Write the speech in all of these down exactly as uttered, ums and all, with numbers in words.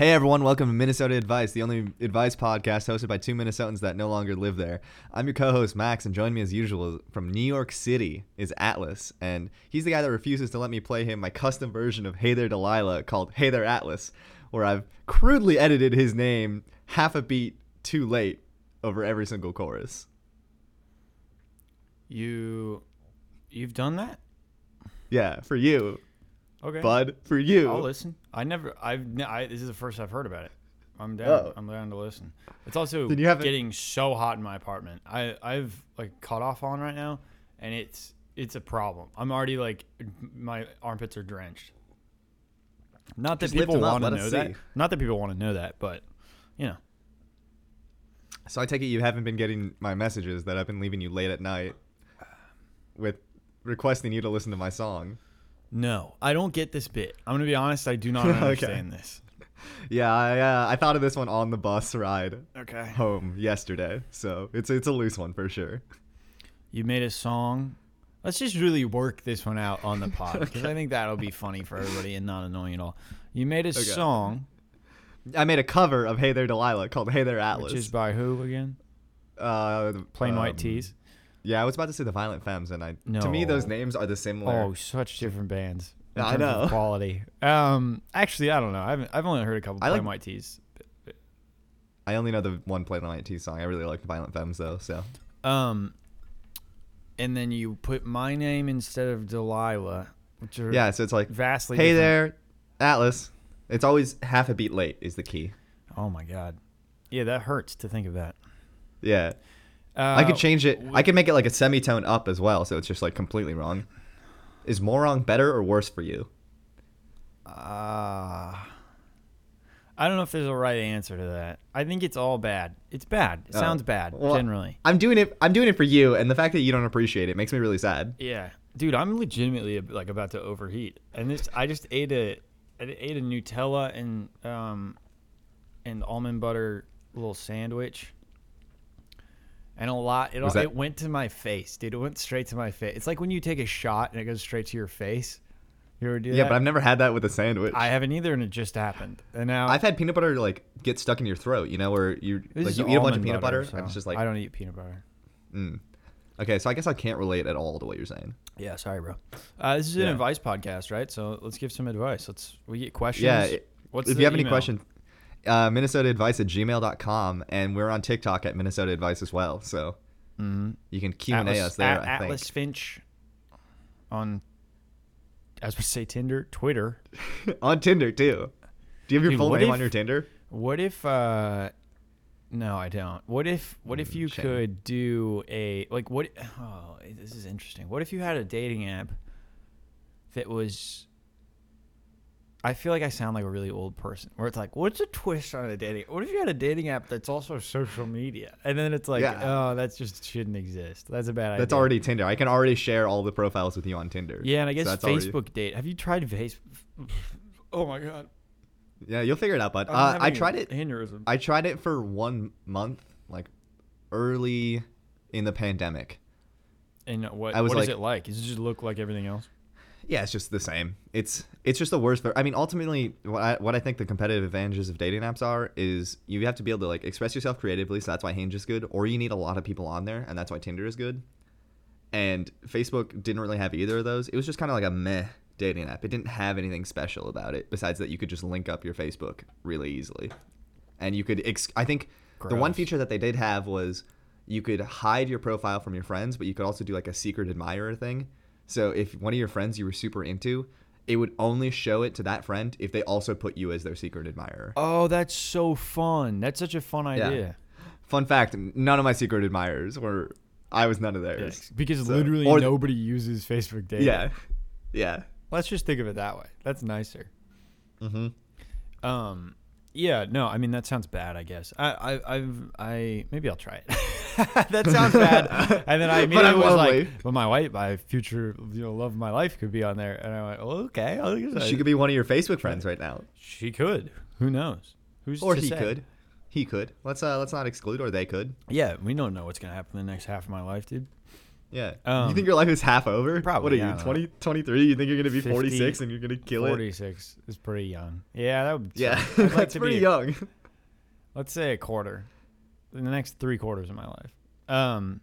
Hey everyone, welcome to Minnesota Advice, the only advice podcast hosted by two Minnesotans that no longer live there. I'm your co-host Max, and join me as usual from New York City is Atlas, and he's the guy that refuses to let me play him my custom version of Hey There Delilah called Hey There Atlas, where I've crudely edited his name half a beat too late over every single chorus. You... you've done that? Yeah, for you. Okay. Bud, for you. I'll listen. I never, I've, I, this is the first I've heard about it. I'm down. Oh. I'm down to listen. It's also getting so hot in my apartment. I, I've like cut off on right now, and it's, it's a problem. I'm already like, my armpits are drenched. Not that people want to know that. Not that people want to know that, but you know. So I take it you haven't been getting my messages that I've been leaving you late at night with requesting you to listen to my song. No, I don't get this bit. I'm going to be honest. I do not understand okay. this. Yeah, I, uh, I thought of this one on the bus ride okay. home yesterday. So it's it's a loose one for sure. You made a song. Let's just really work this one out on the pod because okay. I think that'll be funny for everybody and not annoying at all. You made a okay. song. I made a cover of Hey There Delilah called Hey There Atlas. Which is by who again? Uh, Plain um, White Tees. Yeah, I was about to say the Violent Femmes, and I no. to me those names are the similar. Oh, such different bands. In I terms know of quality. Um, actually, I don't know. I've I've only heard a couple of Plain like, White Tees. I only know the one Plain White Tees song. I really like the Violent Femmes though. So. Um, and then you put my name instead of Delilah, which are yeah. So it's like vastly. Hey different. There, Atlas. It's always half a beat late is the key. Oh my God. Yeah, that hurts to think of that. Yeah. Uh, I could change it. I could make it like a semitone up as well, so it's just like completely wrong. Is more wrong better or worse for you? Uh, I don't know if there's a right answer to that. I think it's all bad. It's bad. It oh. sounds bad, well, generally. I'm doing it I'm doing it for you, and the fact that you don't appreciate it makes me really sad. Yeah. Dude, I'm legitimately like about to overheat. And this I just ate a I ate a Nutella and um and almond butter little sandwich. And a lot, it all, it went to my face, dude. It went straight to my face. It's like when you take a shot and it goes straight to your face. You ever do yeah, that? Yeah, but I've never had that with a sandwich. I haven't either, and it just happened. And now I've had peanut butter like get stuck in your throat, you know, where you like, you eat a bunch of peanut butter, butter so and it's just like I don't eat peanut butter. Mm. Okay, so I guess I can't relate at all to what you're saying. Yeah, sorry, bro. Uh, this is an yeah. advice podcast, right? So let's give some advice. Let's we get questions. Yeah, it, What's if you have email? Any questions. Uh, Minnesota Advice at gmail dot com, and we're on TikTok at Minnesota Advice as well, so mm-hmm. you can Q and A Atlas, us there. At, I think. Atlas Finch on, as we say, Tinder, Twitter, on Tinder too. Do you have Dude, your full name if, on your Tinder? What if? Uh, no, I don't. What if? What mm, if you shame. could do a like what? Oh, this is interesting. What if you had a dating app that was? I feel like I sound like a really old person where it's like, what's a twist on a dating? What if you had a dating app that's also social media? And then it's like, yeah. oh, that just shouldn't exist. That's a bad that's idea. That's already Tinder. I can already share all the profiles with you on Tinder. Yeah, and I guess so Facebook already... date. Have you tried Facebook? Oh, my God. Yeah, you'll figure it out, bud. Uh, I tried it. Aneurysm. I tried it for one month, like early in the pandemic. And what, what like, is it like? Does it just look like everything else? Yeah, it's just the same. It's it's just the worst. I mean, ultimately, what I, what I think the competitive advantages of dating apps are is you have to be able to like express yourself creatively. So that's why Hinge is good, or you need a lot of people on there, and that's why Tinder is good. And Facebook didn't really have either of those. It was just kind of like a meh dating app. It didn't have anything special about it besides that you could just link up your Facebook really easily, and you could. Ex- I think Gross. the one feature that they did have was you could hide your profile from your friends, but you could also do like a secret admirer thing. So if one of your friends you were super into, it would only show it to that friend if they also put you as their secret admirer. Oh, that's so fun. That's such a fun idea. Yeah. Fun fact, none of my secret admirers were, I was none of theirs. Yeah, because so, literally or, nobody uses Facebook dating. Yeah. Yeah. Let's just think of it that way. That's nicer. Mm-hmm. Um, yeah, no, I mean, that sounds bad, I guess. I, I, I've, I, maybe I'll try it. That sounds bad. And then I immediately was lovely. like, "Well, my wife, my future, you know, love of my life could be on there." And I went, "Oh, okay, I'll she I, could be one of your Facebook friends right now." She could. Who knows? Who's or to he say? could? He could. Let's uh, let's not exclude. Or they could. Yeah, we don't know what's gonna happen in the next half of my life, dude. Yeah. Um, you think your life is half over? Probably. What are yeah, you, twenty, twenty-three? You think you're going to be fifty, forty-six and you're going to kill forty-six it? forty-six is pretty young. Yeah, that would Yeah, like that's to pretty be, young. Let's say a quarter. In the next three quarters of my life. Um,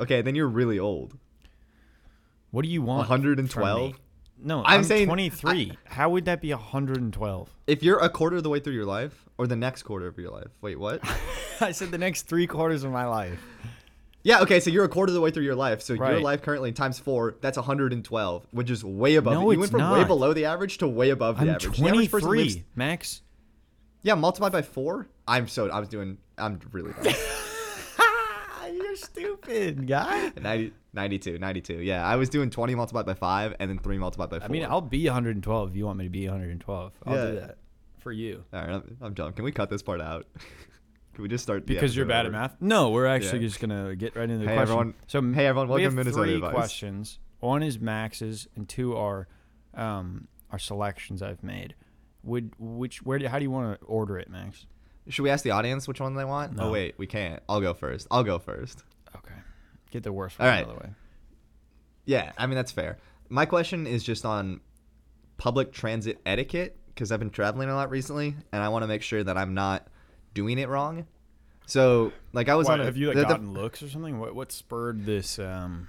okay, then you're really old. What do you want? one hundred twelve? No, I'm, I'm saying twenty-three. I, How would that be one hundred twelve? If you're a quarter of the way through your life or the next quarter of your life. Wait, what? I said the next three quarters of my life. Yeah, okay, so you're a quarter of the way through your life. So right. Your life currently times four, that's one hundred twelve, which is way above. No, it. You went from not. way below the average to way above I'm the average. twenty-three, the average person lives, Max. Yeah, multiplied by four. I'm so, I was doing, I'm really bad. You're stupid, guy. ninety, ninety-two, ninety-two. Yeah, I was doing twenty multiplied by five and then three multiplied by four. I mean, I'll be one hundred twelve if you want me to be one hundred twelve. I'll yeah. do that for you. All right, I'm, I'm done. Can we cut this part out? Can we just start? Because you're bad over? at math? No, we're actually yeah. just going to get right into the hey, question. Everyone, so, hey, everyone, welcome to Minnesota Advice. We have three questions. One is Max's and two are um, our selections I've made. Would which where do, How do you want to order it, Max? Should we ask the audience which one they want? No. Oh, wait, we can't. I'll go first. I'll go first. Okay. Get the worst one out of the way. Yeah, I mean, that's fair. My question is just on public transit etiquette, because I've been traveling a lot recently, and I want to make sure that I'm not doing it wrong. So, like, I was what, on a, Have you, like, the, gotten the, looks or something? What what spurred this? Um,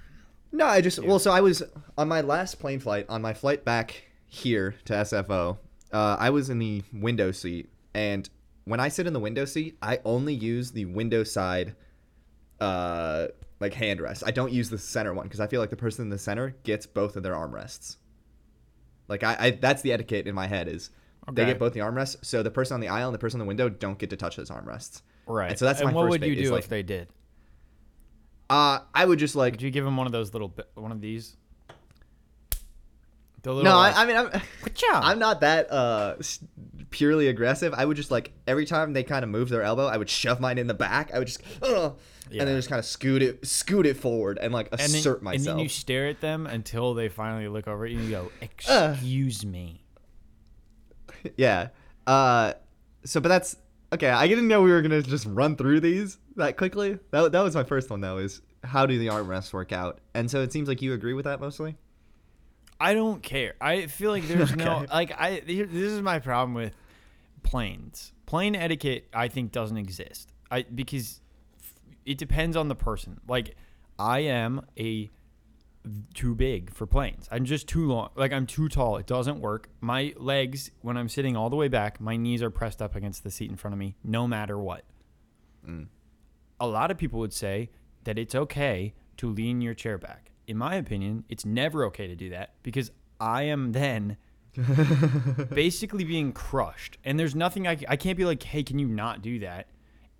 no, I just... Well, so I was on my last plane flight, on my flight back here to S F O, uh, I was in the window seat, and... When I sit in the window seat, I only use the window side, uh, like, handrest. I don't use the center one because I feel like the person in the center gets both of their armrests. Like, I, I that's the etiquette in my head is okay. They get both the armrests. So the person on the aisle and the person in the window don't get to touch those armrests. Right. And so that's and my what first would you do like, if they did? Uh, I would just like. Would you give them one of those little one of these? The no, I, I mean, I'm, I'm not that uh, purely aggressive. I would just, like, every time they kind of move their elbow, I would shove mine in the back. I would just, uh, yeah. and then just kind of scoot it scoot it forward and, like, and assert then, myself. And then you stare at them until they finally look over at you and go, excuse uh, me. Yeah. Uh, so, but that's, okay, I didn't know we were going to just run through these that quickly. That, that was my first one, though, is how do the armrests work out? And so it seems like you agree with that mostly? I don't care. I feel like there's okay. no like I. This is my problem with planes. Plane etiquette, I think, doesn't exist. I because it depends on the person. Like I am a too big for planes. I'm just too long. Like I'm too tall. It doesn't work. My legs, when I'm sitting all the way back, my knees are pressed up against the seat in front of me, no matter what. Mm. A lot of people would say that it's okay to lean your chair back. In my opinion, it's never okay to do that because I am then basically being crushed. And there's nothing I, I can't be like, hey, can you not do that?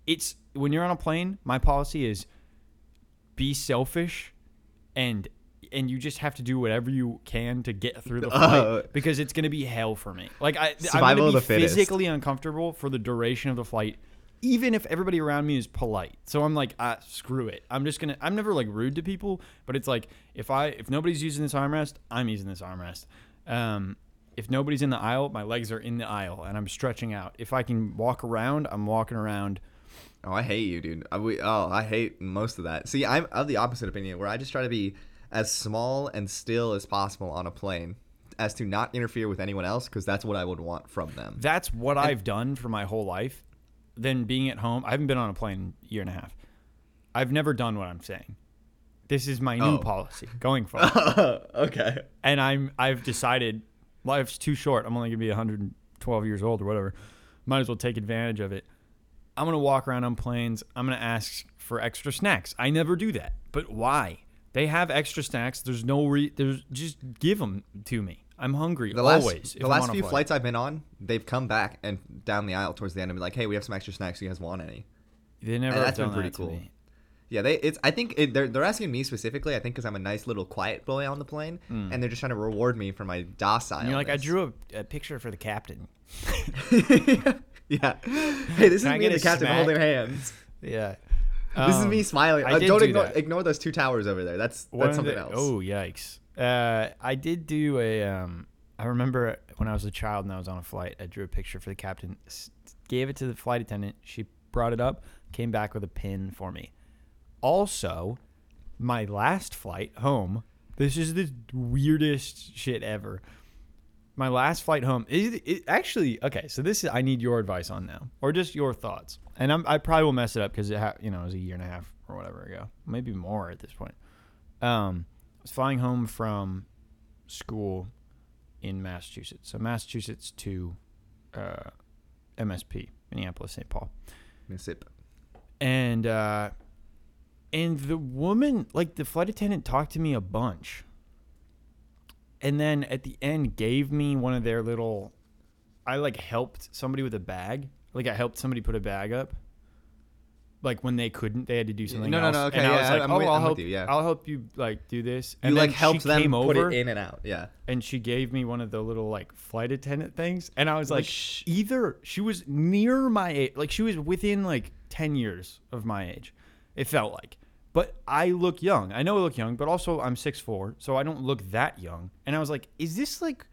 It's when you're on a plane, my policy is be selfish and and you just have to do whatever you can to get through the flight uh, because it's going to be hell for me. Like I, I'm going to be physically uncomfortable for the duration of the flight. Even if everybody around me is polite. So I'm like, ah, screw it. I'm just going to, I'm never like rude to people, but it's like, if I, if nobody's using this armrest, I'm using this armrest. Um, if nobody's in the aisle, my legs are in the aisle and I'm stretching out. If I can walk around, I'm walking around. Oh, I hate you, dude. I, we, oh, I hate most of that. See, I'm of the opposite opinion where I just try to be as small and still as possible on a plane. As to not interfere with anyone else. Cause that's what I would want from them. That's what and, I've done for my whole life. Than being at home. I haven't been on a plane in a year and a half. I've never done what I'm saying. This is my new oh. policy going forward. Okay. And I'm I've decided life's too short. I'm only gonna be one hundred twelve years old or whatever. Might as well take advantage of it. I'm gonna walk around on planes. I'm gonna ask for extra snacks. I never do that. But why? They have extra snacks. There's no re. There's just give them to me. I'm hungry the last, always. The last few flights I've been on, they've come back and down the aisle towards the end and be like, "Hey, we have some extra snacks. You guys want any?" They never. And that's been pretty cool. Yeah, they. It's. I think it, they're they're asking me specifically. I think because I'm a nice little quiet boy on the plane, mm. and they're just trying to reward me for my docile. You're like, I drew a, a picture for the captain. Yeah. Hey, this Can is me and the captain smack? holding hands. Yeah. Um, this is me smiling. Uh, don't do ignore, that. ignore those two towers over there. That's One that's something the, else. Oh yikes. Uh, I did do a, um, I remember when I was a child and I was on a flight, I drew a picture for the captain, gave it to the flight attendant. She brought it up, came back with a pin for me. Also, my last flight home, this is the weirdest shit ever. My last flight home is it, it, actually, okay, so this is, I need your advice on now, or just your thoughts. And I'm, I probably will mess it up because it, ha- you know, it was a year and a half or whatever ago, maybe more at this point. Um, I was flying home from school in Massachusetts, so Massachusetts to uh, M S P, Minneapolis, Saint Paul, Mississippi, and uh, and the woman, like the flight attendant, talked to me a bunch. And then at the end gave me one of their little, I like helped somebody with a bag. Like I helped somebody put a bag up. Like when they couldn't, they had to do something no, else. No, no, no. Okay, and I yeah, was like, I'm oh, with, I'll I'm help you. Yeah. I'll help you like do this. And you then like helped them put it in and out. Yeah. And she gave me one of the little like flight attendant things. And I was like, Shh. either she was near my age, like she was within like ten years of my age. It felt like. But I look young. I know I look young, but also I'm six foot four, so I don't look that young. And I was like, is this like...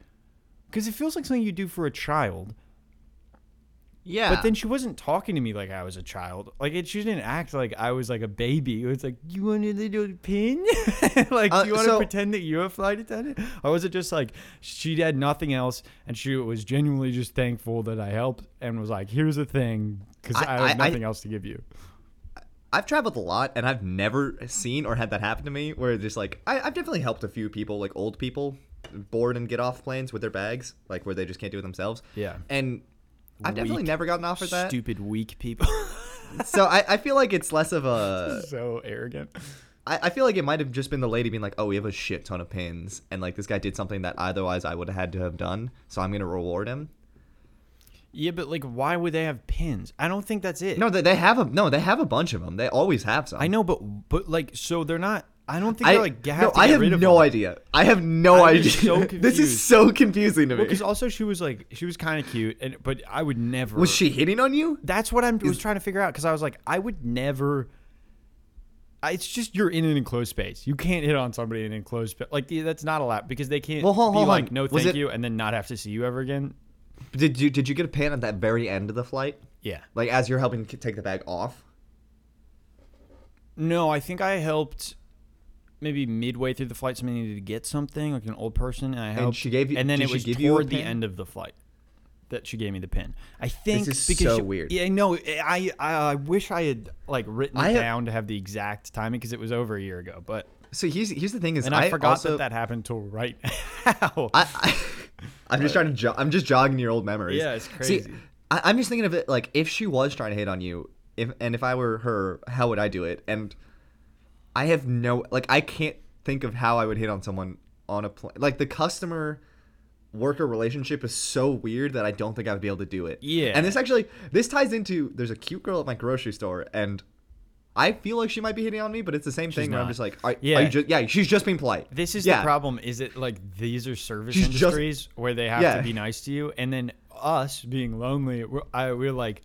Because it feels like something you do for a child. Yeah. But then she wasn't talking to me like I was a child. Like, it, she didn't act like I was like a baby. It was like, you want a little pin? Like, uh, do you want to so- pretend that you're a flight attendant? Or was it just like, she had nothing else, and she was genuinely just thankful that I helped and was like, here's the thing, because I, I have nothing I, else to give you. I've traveled a lot, and I've never seen or had that happen to me, where just, like, I, I've definitely helped a few people, like, old people, board and get off planes with their bags, like, where they just can't do it themselves. Yeah. And I've weak, definitely never gotten offered that. Stupid, weak people. So I, I feel like it's less of a... So arrogant. I, I feel like it might have just been the lady being like, oh, we have a shit ton of pins, and, like, this guy did something that otherwise I would have had to have done, so I'm going to reward him. Yeah, but like, why would they have pins? I don't think that's it. No, they they have a no, they have a bunch of them. They always have some. I know, but but like, so they're not. I don't think I, they're like. Have no, to I get have rid of no them. idea. I have no I'm idea. So this is so confusing to me. Because well, also she was like, she was kind of cute, and but I would never. Was she hitting on you? That's what I was trying to figure out. Because I was like, I would never. It's just you're in an enclosed space. You can't hit on somebody in an enclosed space. Like that's not allowed because they can't well, hold, be hold like, on. no, thank it, you, and then not have to see you ever again. Did you did you get a pin at that very end of the flight? Yeah. Like, as you're helping take the bag off? No, I think I helped maybe midway through the flight. Somebody needed to get something, like an old person, and I helped. And, she gave you, and then it was toward the end of the flight that she gave me the pin. I think this is because so she, weird. Yeah, no, I, I I wish I had, like, written it down to have the exact timing because it was over a year ago. But So here's, here's the thing is and I, I forgot also, that that happened till right now. I... I I'm just trying to. Jo- I'm just jogging your old memories. Yeah, it's crazy. See, I- I'm just thinking of it like if she was trying to hit on you, if and if I were her, how would I do it? And I have no like I can't think of how I would hit on someone on a plane. Like the customer worker relationship is so weird that I don't think I would be able to do it. Yeah. And this actually this ties into there's a cute girl at my grocery store and. I feel like she might be hitting on me, but it's the same she's thing not. where I'm just like, are, yeah. Are you just, yeah, she's just being polite. This is yeah. the problem. Is it like these are service she's industries just, where they have yeah. to be nice to you, and then us being lonely, we're, I, we're like,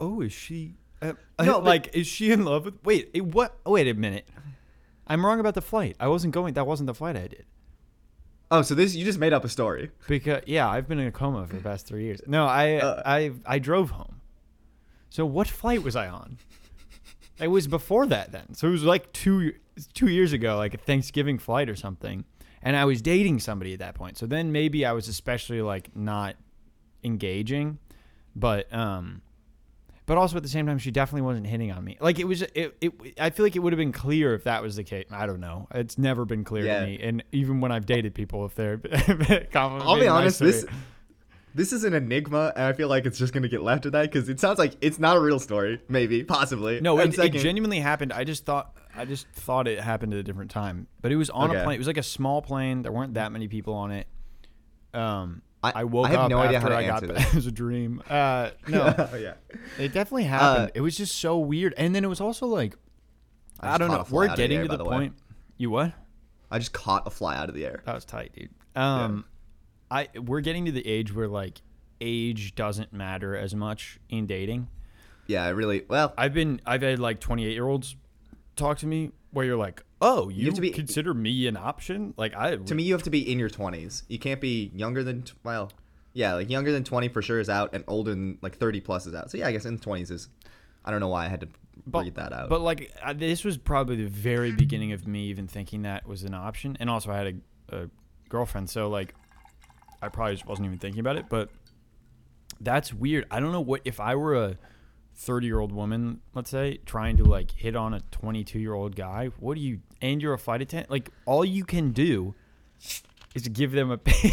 oh, is she? Uh, no, like but, is she in love with? Wait, it, what? Oh, wait a minute. I'm wrong about the flight. I wasn't going. That wasn't the flight I did. Oh, so this you just made up a story? Because yeah, I've been in a coma for the past three years. No, I uh, I I drove home. So what flight was I on? It was before that then. So it was like two two years ago, like a Thanksgiving flight or something. And I was dating somebody at that point. So then maybe I was especially like not engaging. But um, but also at the same time, she definitely wasn't hitting on me. Like it was, it, it I feel like it would have been clear if that was the case. I don't know. It's never been clear yeah. to me. And even when I've dated people, if they're complimenting I'll be honest, this... This is an enigma, and I feel like it's just going to get left at that because it sounds like it's not a real story, maybe, possibly. No, it, it genuinely happened. I just thought I just thought it happened at a different time. But it was on okay. a plane. It was like a small plane. There weren't that many people on it. Um, I, I woke up I have up no idea how to I got back. It was a dream. Uh, no. oh, yeah. It definitely happened. Uh, it was just so weird. And then it was also like, I, I don't know. We're getting to the, the point. Way. You what? I just caught a fly out of the air. That was tight, dude. Um. Yeah. I we're getting to the age where like age doesn't matter as much in dating. Yeah, I really well. I've been I've had like twenty-eight year olds talk to me where you're like, oh, you, you have to be, consider me an option? Like I to me, you have to be in your twenties. You can't be younger than well, yeah, like younger than twenty for sure is out, and older than like thirty plus is out. So yeah, I guess in the twenties is. I don't know why I had to but, breathe that out. But, like, I, this was probably the very beginning of me even thinking that was an option. And also I had a, a girlfriend, so, like, I probably just wasn't even thinking about it. But that's weird. I don't know what – if I were a thirty-year-old woman, let's say, trying to, like, hit on a twenty-two-year-old guy, what do you – and you're a flight attendant? Like, all you can do – is to give them a pen.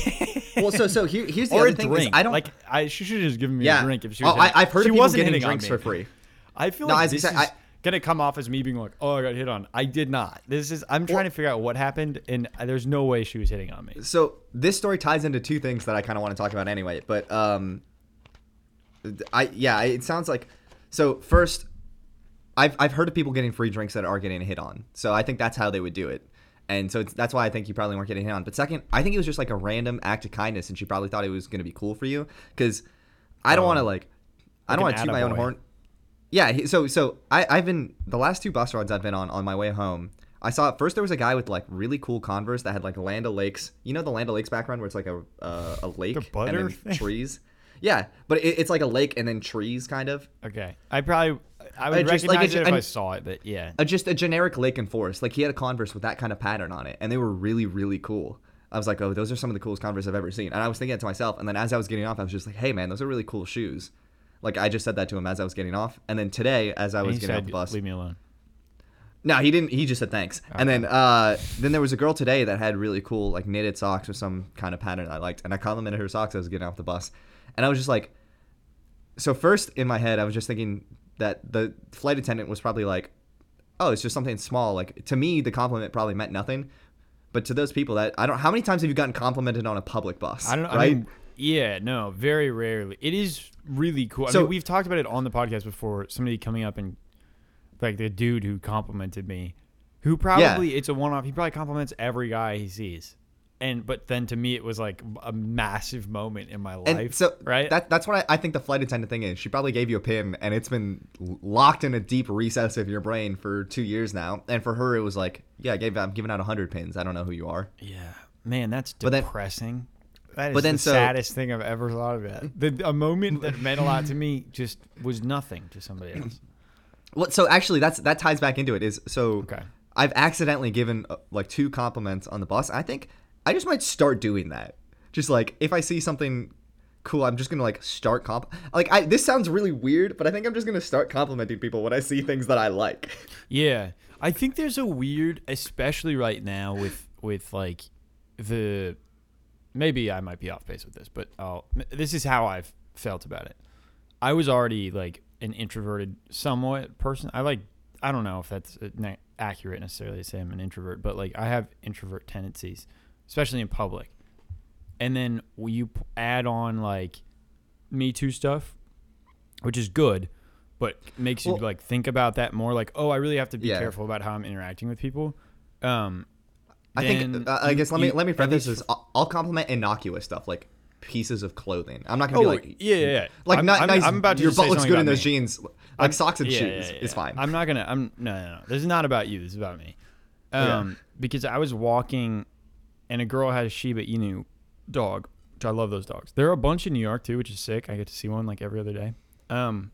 Well, so so here, here's the or other a thing drink. Is I don't like I she should have just given me yeah. a drink if she was. Oh, I, I've heard she of people getting drinks for free. I feel no, like I this saying, is I, gonna come off as me being like, oh, I got hit on. I did not. This is I'm trying well, to figure out what happened, and there's no way she was hitting on me. So this story ties into two things that I kind of want to talk about anyway. But um, I yeah, it sounds like so first, I've I've heard of people getting free drinks that are getting hit on. So I think that's how they would do it. And so it's, that's why I think you probably weren't getting hit on. But second, I think it was just like a random act of kindness, and she probably thought it was going to be cool for you. Because I don't um, want to like, I don't want to toot my own horn. Yeah. So so I, I've been the last two bus rides I've been on on my way home. I saw at first there was a guy with like really cool Converse that had like Land O'Lakes. You know the Land O'Lakes background where it's like a uh, a lake the butter and then thing? Trees. Yeah, but it, it's like a lake and then trees kind of. Okay, I probably. I would uh, just recognize like a, it if an, I saw it, but yeah. Uh, just a generic lake and forest. Like, he had a Converse with that kind of pattern on it, and they were really, really cool. I was like, oh, those are some of the coolest Converse I've ever seen. And I was thinking it to myself, and then as I was getting off, I was just like, hey, man, those are really cool shoes. Like, I just said that to him as I was getting off. And then today, as I was getting said, off the bus. Leave me alone. No, he didn't. He just said thanks. Okay. And then uh, then there was a girl today that had really cool, like, knitted socks or some kind of pattern I liked. And I complimented her socks as I was getting off the bus. And I was just like, so first in my head, I was just thinking that the flight attendant was probably like, oh, it's just something small. Like, to me, the compliment probably meant nothing. But to those people that I don't, how many times have you gotten complimented on a public bus? I don't know. Right? I mean, yeah, no, very rarely. It is really cool. So, I mean, we've talked about it on the podcast before. Somebody coming up and like the dude who complimented me, who probably yeah. it's a one-off. He probably compliments every guy he sees. And but then to me it was like a massive moment in my life, and so right? That, that's what I, I think the flight attendant thing is. She probably gave you a pin, and it's been locked in a deep recess of your brain for two years now. And for her, it was like, yeah, I gave, I'm giving out a hundred pins. I don't know who you are. Yeah, man, that's depressing. But then, that is but then the so, saddest thing I've ever thought of. That the, a moment that meant a lot to me just was nothing to somebody else. Well, so actually, that's that ties back into it. Is so okay. I've accidentally given uh, like two compliments on the bus. I think. I just might start doing that. Just like if I see something cool, I'm just gonna like start comp. Like I, this sounds really weird, but I think I'm just gonna start complimenting people when I see things that I like. Yeah, I think there's a weird, especially right now with with like the. Maybe I might be off base with this, but I'll, this is how I've felt about it. I was already like an introverted, somewhat person. I like I don't know if that's accurate necessarily to say I'm an introvert, but like I have introvert tendencies. Especially in public. And then you add on, like, Me Too stuff, which is good, but makes well, you, like, think about that more. Like, oh, I really have to be yeah. careful about how I'm interacting with people. Um, I think, uh, I guess, let me you, let me preface this. I'll, I'll compliment innocuous stuff, like pieces of clothing. I'm not going to oh, be like... Yeah, yeah, yeah. Like, I'm, not I'm, nice. I'm about to your butt looks good in those me. Jeans. Like, I'm, socks and yeah, shoes yeah, yeah, is yeah. fine. I'm not going to... I'm no, no, no. This is not about you. This is about me. Um, yeah. Because I was walking... And a girl had a Shiba Inu dog, which I love those dogs. There are a bunch in New York, too, which is sick. I get to see one, like, every other day. Um,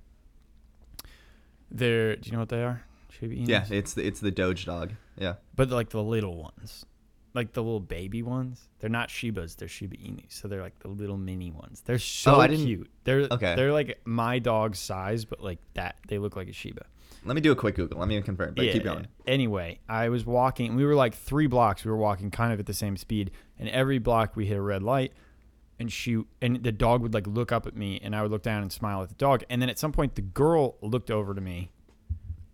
they're, do you know what they are? Shiba Inus? Yeah, it's the, it's the Doge dog. Yeah. But, like, the little ones. Like, the little baby ones. They're not Shibas. They're Shiba Inus. So, they're, like, the little mini ones. They're so oh, cute. They're, okay. They're, like, my dog's size, but, like, that. They look like a Shiba. Let me do a quick Google. Let me confirm, but yeah, keep going. Yeah. Anyway, I was walking. We were like three blocks. We were walking kind of at the same speed. And every block we hit a red light. And she and the dog would like look up at me. And I would look down and smile at the dog. And then at some point, the girl looked over to me.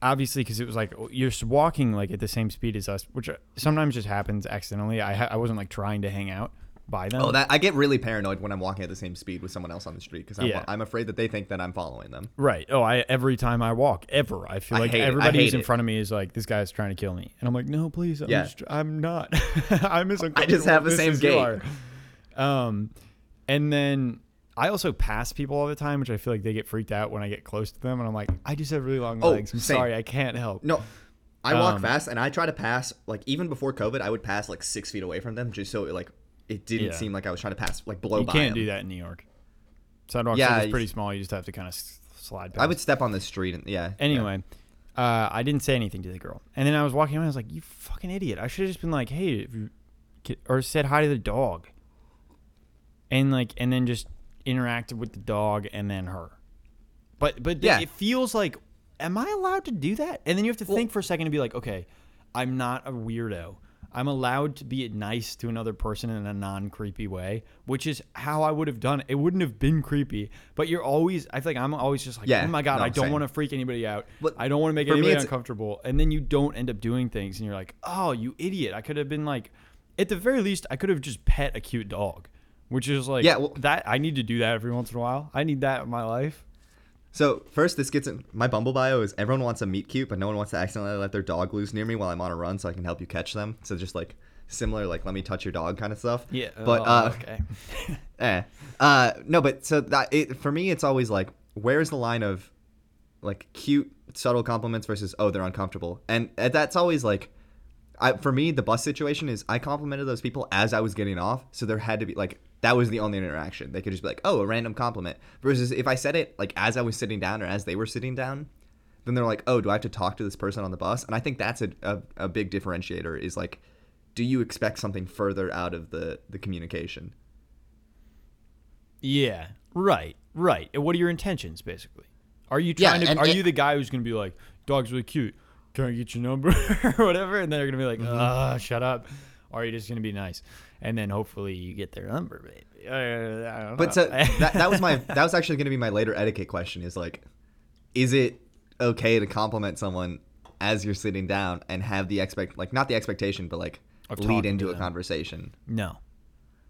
Obviously, because it was like, you're walking like at the same speed as us. Which sometimes just happens accidentally. I ha- I wasn't like trying to hang out by them. Oh, that, I get really paranoid when I'm walking at the same speed with someone else on the street because I'm, yeah. I'm afraid that they think that I'm following them. Right. Oh, I every time I walk, ever, I feel I like everybody who's in front of me is like, this guy's trying to kill me. And I'm like, no, please. I'm, yeah. just, I'm not. I'm as uncomfortable. I just have the same gait. Um, and then I also pass people all the time, which I feel like they get freaked out when I get close to them. And I'm like, I just have really long oh, legs. I'm same. sorry. I can't help. No. I um, walk fast and I try to pass, like even before COVID, I would pass like six feet away from them just so it like, It didn't yeah. seem like I was trying to pass, like blow you by You can't him. do that in New York. Sidewalks yeah, are just pretty small. You just have to kind of slide past. I would step on the street. And, yeah. Anyway, yeah. Uh, I didn't say anything to the girl. And then I was walking away. I was like, you fucking idiot. I should have just been like, hey, or said hi to the dog. And like, and then just interacted with the dog and then her. But but yeah. it feels like, am I allowed to do that? And then you have to well, think for a second and be like, okay, I'm not a weirdo. I'm allowed to be nice to another person in a non-creepy way, which is how I would have done it. It wouldn't have been creepy, but you're always, I feel like I'm always just like, yeah, oh my God, no, I don't want to freak anybody out. But I don't want to make anybody uncomfortable. And then you don't end up doing things and you're like, oh, you idiot. I could have been like, at the very least, I could have just pet a cute dog, which is like, yeah, well, that I need to do that every once in a while. I need that in my life. So first, this gets in, my Bumble bio is everyone wants a meet cute, but no one wants to accidentally let their dog loose near me while I'm on a run, so I can help you catch them. So just like similar, like let me touch your dog kind of stuff. Yeah. But oh, uh, okay. eh. Uh, no, but so that it, for me, it's always like, where's the line of like cute, subtle compliments versus oh they're uncomfortable, and that's always like, I, for me the bus situation is I complimented those people as I was getting off, so there had to be like. That was the only interaction. They could just be like, oh, a random compliment. Versus if I said it like as I was sitting down or as they were sitting down, then they're like, oh, do I have to talk to this person on the bus? And I think that's a, a, a big differentiator is like, do you expect something further out of the, the communication? Yeah, right, right. And what are your intentions, basically? Are you trying yeah, to? And, are and, you the guy who's going to be like, dog's really cute. Can I get your number or whatever? And then they're going to be like, ah, mm-hmm. oh, shut up. Or are you just going to be nice? And then hopefully you get their number, baby. Uh, I don't but know. So that, that was my that was actually going to be my later etiquette question is like, is it okay to compliment someone as you're sitting down and have the expect like not the expectation but like of lead into a them. conversation? No.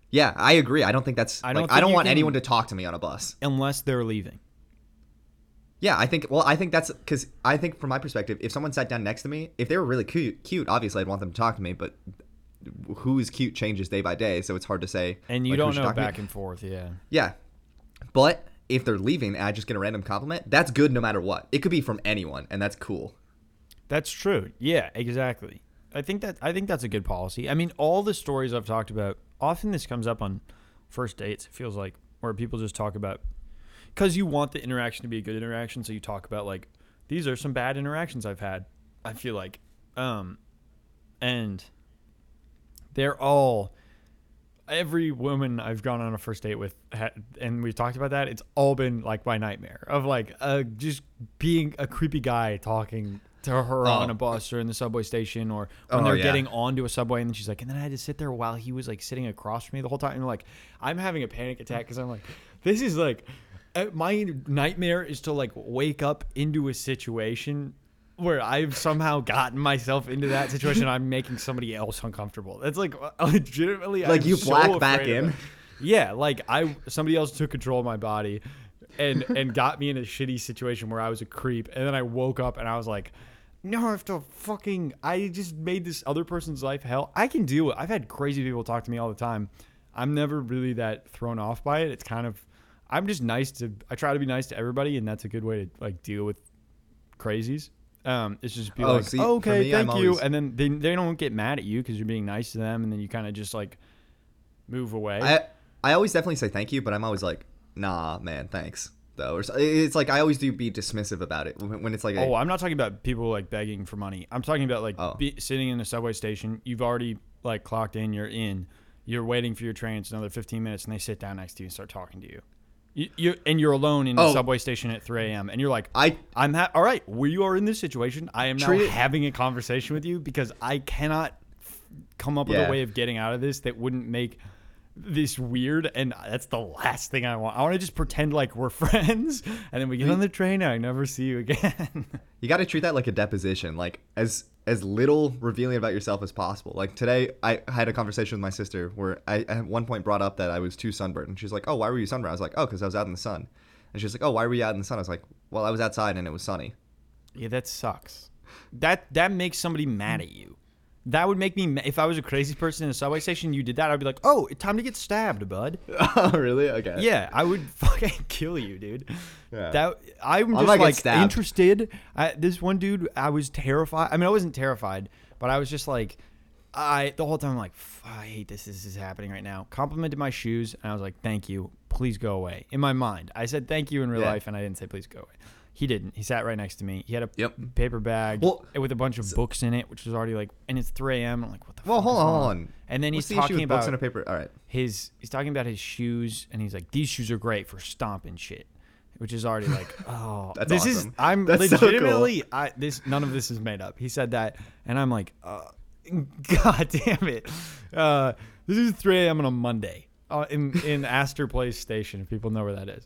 Yeah, I agree. I don't think that's I don't, like, think I don't want can, anyone to talk to me on a bus unless they're leaving. Yeah, I think well, I think that's because I think from my perspective, if someone sat down next to me, if they were really cute, cute, obviously I'd want them to talk to me, but. Who is cute changes day by day, so it's hard to say. And you like, don't know back and forth, yeah. Yeah. But if they're leaving and I just get a random compliment, that's good no matter what. It could be from anyone, and that's cool. That's true. Yeah, exactly. I think that I think that's a good policy. I mean, all the stories I've talked about, often this comes up on first dates, it feels like, where people just talk about – because you want the interaction to be a good interaction, so you talk about, like, these are some bad interactions I've had, I feel like. um, And – They're all, every woman I've gone on a first date with, and we've talked about that, it's all been like my nightmare of like uh, just being a creepy guy talking to her oh. on a bus or in the subway station or when oh, they're yeah. getting onto a subway. And then she's like, and then I had to sit there while he was like sitting across from me the whole time. And like, I'm having a panic attack because I'm like, this is like, my nightmare is to like wake up into a situation where I've somehow gotten myself into that situation, I'm making somebody else uncomfortable. That's like legitimately, like I'm you so black back in. Yeah, like I somebody else took control of my body, and and got me in a shitty situation where I was a creep, and then I woke up and I was like, no, I have to fucking. I just made this other person's life hell. I can deal with. I've had crazy people talk to me all the time. I'm never really that thrown off by it. It's kind of, I'm just nice to. I try to be nice to everybody, and that's a good way to like deal with crazies. Um, it's just be oh, like, see, oh, okay, me, thank I'm you. Always... And then they, they don't get mad at you because you're being nice to them. And then you kind of just like move away. I, I always definitely say thank you, but I'm always like, nah, man, thanks though. Or so, it's like, I always do be dismissive about it when it's like, a, oh, I'm not talking about people like begging for money. I'm talking about like oh. be, sitting in a subway station. You've already like clocked in, you're in, you're waiting for your train. It's another fifteen minutes and they sit down next to you and start talking to you. You, you and you're alone in a oh. subway station at three a.m. and you're like, I, I'm ha- all right. We are in this situation. I am now it. having a conversation with you because I cannot f- come up yeah. with a way of getting out of this that wouldn't make this weird. And that's the last thing I want. I want to just pretend like we're friends, and then we get on the train and I never see you again. You got to treat that like a deposition, like as as little revealing about yourself as possible. Like today, I had a conversation with my sister where I at one point brought up that I was too sunburned. And she's like, oh, why were you sunburned? I was like, oh, because I was out in the sun. And she's like, oh, why were you out in the sun? I was like, well, I was outside and it was sunny. Yeah, that sucks. That that makes somebody mad at you. That would make me, if I was a crazy person in a subway station, you did that, I'd be like, oh, it's time to get stabbed, bud. Oh, really? Okay. Yeah, I would fucking kill you, dude. Yeah. That I'm just I'm like interested. I, this one dude, I was terrified. I mean, I wasn't terrified, but I was just like, I the whole time I'm like, I hate this. This is happening right now. Complimented my shoes, and I was like, thank you. please go away. In my mind, I said thank you in real yeah. life, and I didn't say please go away. He didn't. He sat right next to me. He had a yep. paper bag well, with a bunch of so, books in it, which was already like, and it's three a.m. I'm like, what the well, fuck? Well, hold on, hold on. And then What's he's the talking about books in a paper? All right. his, he's talking about his shoes, and he's like, these shoes are great for stomping shit, which is already like, oh, that's this awesome. is, I'm that's legitimately, so cool. I, this, none of this is made up. He said that, and I'm like, uh, God damn it. Uh, this is three a.m. on a Monday uh, in, in Astor Place Station, if people know where that is.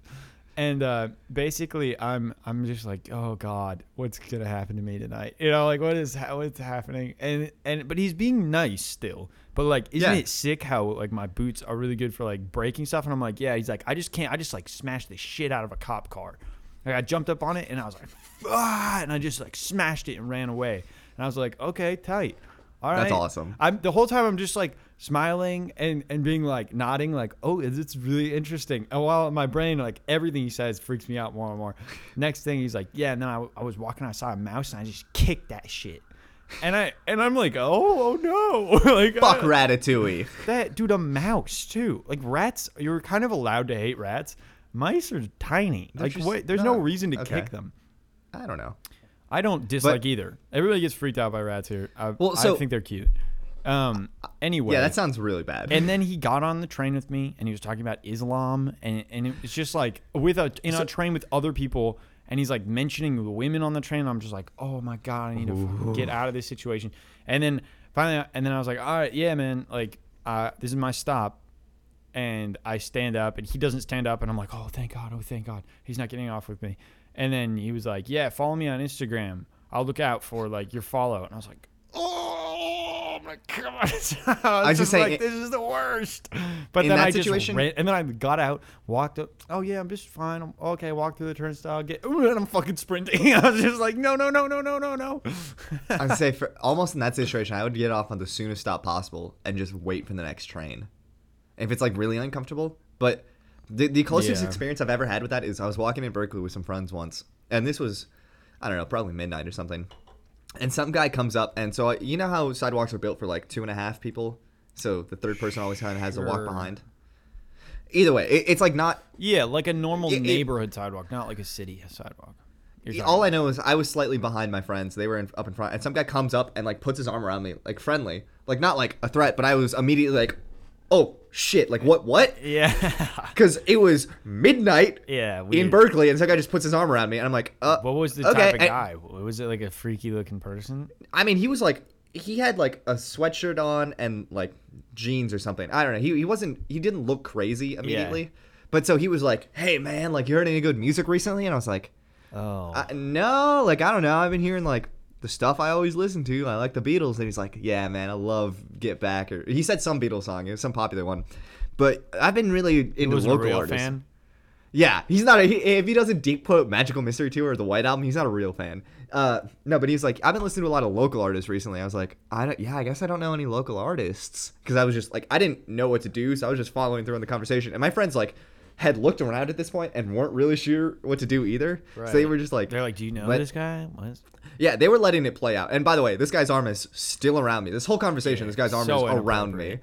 And uh, basically, I'm I'm just like, oh God, what's gonna happen to me tonight? You know, like what is ha- what's happening? And and but he's being nice still. But like, isn't yeah. it sick how like my boots are really good for like breaking stuff? And I'm like, yeah. He's like, I just can't. I just like smashed the shit out of a cop car. Like I jumped up on it and I was like, ah, and I just like smashed it and ran away. And I was like, okay, tight. All right. That's awesome. I'm the whole time I'm just like smiling and, and being like nodding like, oh, it's really interesting. And while in my brain, like everything he says freaks me out more and more. Next thing he's like, yeah, and then I, I was walking, I saw a mouse and I just kicked that shit. And I and I'm like, oh, oh no. Like fuck I, Ratatouille. That dude, a mouse too. Like rats, you're kind of allowed to hate rats. Mice are tiny. They're like just, what, there's no, no reason to okay. kick them. I don't know. I don't dislike but, either. Everybody gets freaked out by rats here. I, well, so, I think they're cute. Um. Anyway. Yeah, that sounds really bad. And then he got on the train with me, and he was talking about Islam, and and it's just like with a in so, a train with other people, and he's like mentioning the women on the train. And I'm just like, oh my God, I need to ooh. get out of this situation. And then finally, and then I was like, all right, yeah, man, like uh, this is my stop. And I stand up, and he doesn't stand up, and I'm like, oh, thank God, oh, thank God, he's not getting off with me. And then he was like, yeah, follow me on Instagram. I'll look out for, like, your follow. And I was like, oh, my God. I was just like, this is the worst. But then I just ran, and then I got out, walked up. Oh, yeah, I'm just fine. I'm, okay, walk through the turnstile. Get, ooh, and I'm fucking sprinting. I was just like, no, no, no, no, no, no, no. I'd say for almost in that situation, I would get off on the soonest stop possible and just wait for the next train. If it's, like, really uncomfortable. But... The, the closest yeah. experience I've ever had with that is I was walking in Berkeley with some friends once, and this was, I don't know, probably midnight or something, and some guy comes up, and so I, you know how sidewalks are built for like two and a half people, so the third person always kind of has sure. to walk behind. Either way, it, it's like not yeah, like a normal it, neighborhood it, sidewalk, not like a city sidewalk. You're all I know is I was slightly behind my friends. They were in, up in front, and some guy comes up and like puts his arm around me, like friendly, like not like a threat, but I was immediately like, oh. Shit, like what? What? Yeah, because it was midnight. Yeah, weird. In Berkeley, and some guy just puts his arm around me, and I'm like, uh. What was the okay, type of and, guy? Was it like a freaky looking person? I mean, he was like, he had like a sweatshirt on and like jeans or something. I don't know. He he wasn't. He didn't look crazy immediately, yeah. but so he was like, hey man, like you heard any good music recently? And I was like, oh I, no, like I don't know. I've been hearing like. The stuff I always listen to, I like the Beatles. And he's like, yeah, man, I love Get Back. Or he said some Beatles song. It was some popular one. But I've been really into was local a real artists. Fan? Yeah. He's not a, he, if he doesn't deep quote Magical Mystery Tour or the White Album, he's not a real fan. Uh, no, but he's like, I've been listening to a lot of local artists recently. I was like, I don't, yeah, I guess I don't know any local artists. Because I was just like, I didn't know what to do. So I was just following through on the conversation. And my friend's like, had looked around at this point and weren't really sure what to do either. Right. So they were just like... They're like, do you know let... this guy? What is... Yeah, they were letting it play out. And by the way, this guy's arm is still around me. This whole conversation, yeah, this guy's arm so is around me.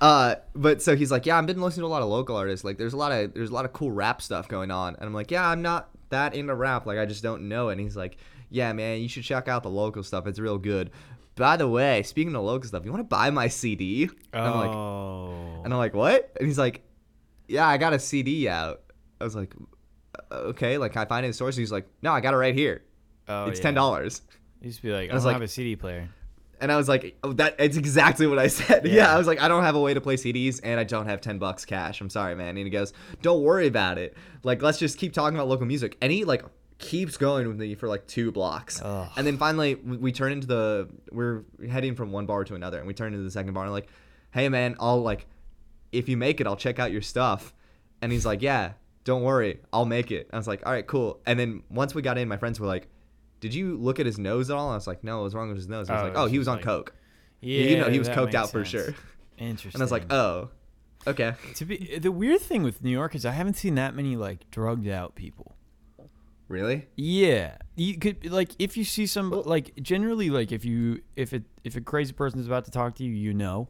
Uh, but so he's like, yeah, I've been listening to a lot of local artists. Like, there's a lot of there's a lot of cool rap stuff going on. And I'm like, yeah, I'm not that into rap. Like, I just don't know. And he's like, yeah, man, you should check out the local stuff. It's real good. By the way, speaking of local stuff, you want to buy my C D? And I'm like, oh. And I'm like, what? And he's like... yeah, I got a C D out. I was like, okay, like, can I find it in the store? So he's like, no, I got it right here. Oh, it's yeah. ten dollars. He used to be like, I, I don't like, have a C D player. And I was like, oh, that it's exactly what I said. Yeah. yeah, I was like, I don't have a way to play C Ds, and I don't have ten bucks cash. I'm sorry, man. And he goes, don't worry about it. Like, let's just keep talking about local music. And he, like, keeps going with me for, like, two blocks. Ugh. And then finally, we turn into the – we're heading from one bar to another, and we turn into the second bar, and I'm like, hey, man, I'll, like – if you make it, I'll check out your stuff. And he's like, yeah, don't worry. I'll make it. I was like, all right, cool. And then once we got in, my friends were like, did you look at his nose at all? And I was like, no, what was wrong with his nose? And I was oh, like, oh, he was on like, coke. Yeah, you know, he was coked out sense. For sure. Interesting. And I was like, oh, okay. To be the weird thing with New York is I haven't seen that many like drugged out people. Really? Yeah. You could like if you see some like generally like if you if it if a crazy person is about to talk to you, you know,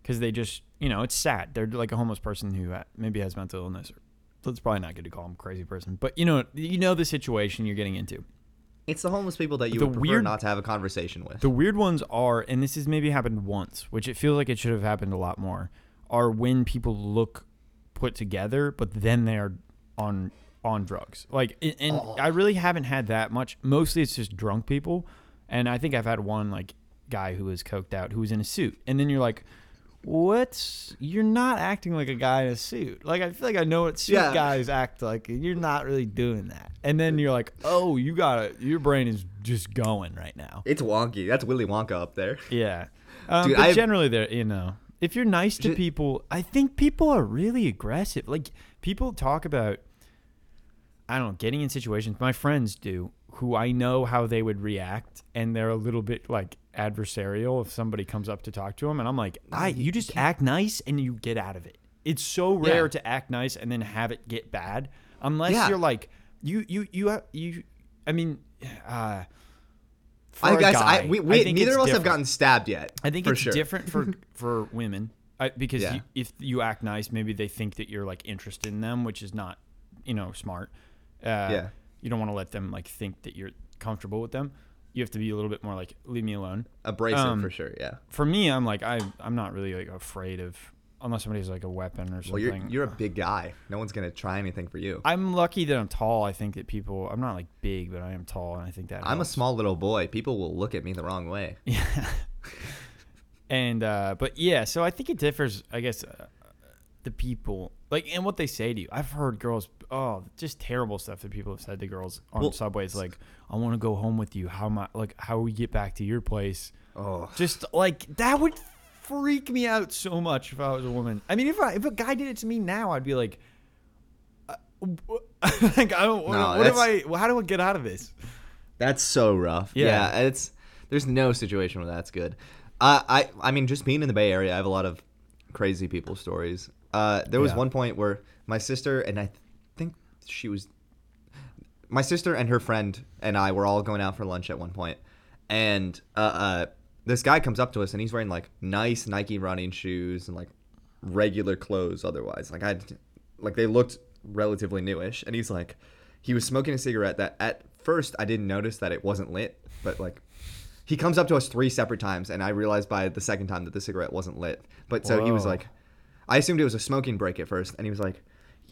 because they just. You know, it's sad. They're like a homeless person who maybe has mental illness or that's probably not good to call him a crazy person, but you know, you know the situation you're getting into. It's the homeless people that you would prefer weird, not to have a conversation with. The weird ones are, and this has maybe happened once, which it feels like it should have happened a lot more, are when people look put together, but then they are on on drugs. Like, and, and oh. I really haven't had that much. Mostly it's just drunk people, and I think I've had one like guy who was coked out who was in a suit, and then you're like, what's you're not acting like a guy in a suit. Like, I feel like I know what suit yeah. guys act like. You're not really doing that. And then you're like, oh, you gotta your brain is just going right now. It's wonky. That's Willy Wonka up there. Yeah. Um, Dude, but I've, generally there, you know, if you're nice to people, I think people are really aggressive. Like, people talk about, I don't know, getting in situations. My friends do, who I know how they would react, and they're a little bit like adversarial if somebody comes up to talk to him, and I'm like, I you just act nice and you get out of it. It's so rare yeah. to act nice and then have it get bad, unless yeah. you're like you you you you. I mean, uh, for I guess guy, I we, we I neither of us different. have gotten stabbed yet. I think it's sure. different for for women I, because yeah. you, if you act nice, maybe they think that you're like interested in them, which is not, you know, smart. Uh, yeah, you don't want to let them like think that you're comfortable with them. You have to be a little bit more like, leave me alone. Abrasive um, for sure, yeah. For me, I'm like, I, I'm not really like afraid of, unless somebody's like a weapon or something. Well, you're, you're a big guy. No one's going to try anything for you. I'm lucky that I'm tall. I think that people, I'm not like big, but I am tall, and I think that I'm helps. A small little boy. People will look at me the wrong way. Yeah. and, uh, but yeah, so I think it differs, I guess, uh, the people, like, and what they say to you. I've heard girls... Oh, just terrible stuff that people have said to girls on well, subways. Like, I want to go home with you. How my like how we get back to your place? Oh, just like that would freak me out so much if I was a woman. I mean, if I, if a guy did it to me now, I'd be like, uh, like I don't. No, what am I? How do I get out of this? That's so rough. Yeah, yeah it's there's no situation where that's good. Uh, I I mean, just being in the Bay Area, I have a lot of crazy people stories. Uh, there was yeah. one point where my sister and I. She was my sister and her friend and I were all going out for lunch at one point, and uh, uh, this guy comes up to us, and he's wearing like nice Nike running shoes and like regular clothes otherwise. Like I, like they looked relatively newish, and he's like, he was smoking a cigarette that at first I didn't notice that it wasn't lit, but like he comes up to us three separate times, and I realized by the second time that the cigarette wasn't lit. But so Whoa. he was like, I assumed it was a smoking break at first, and he was like.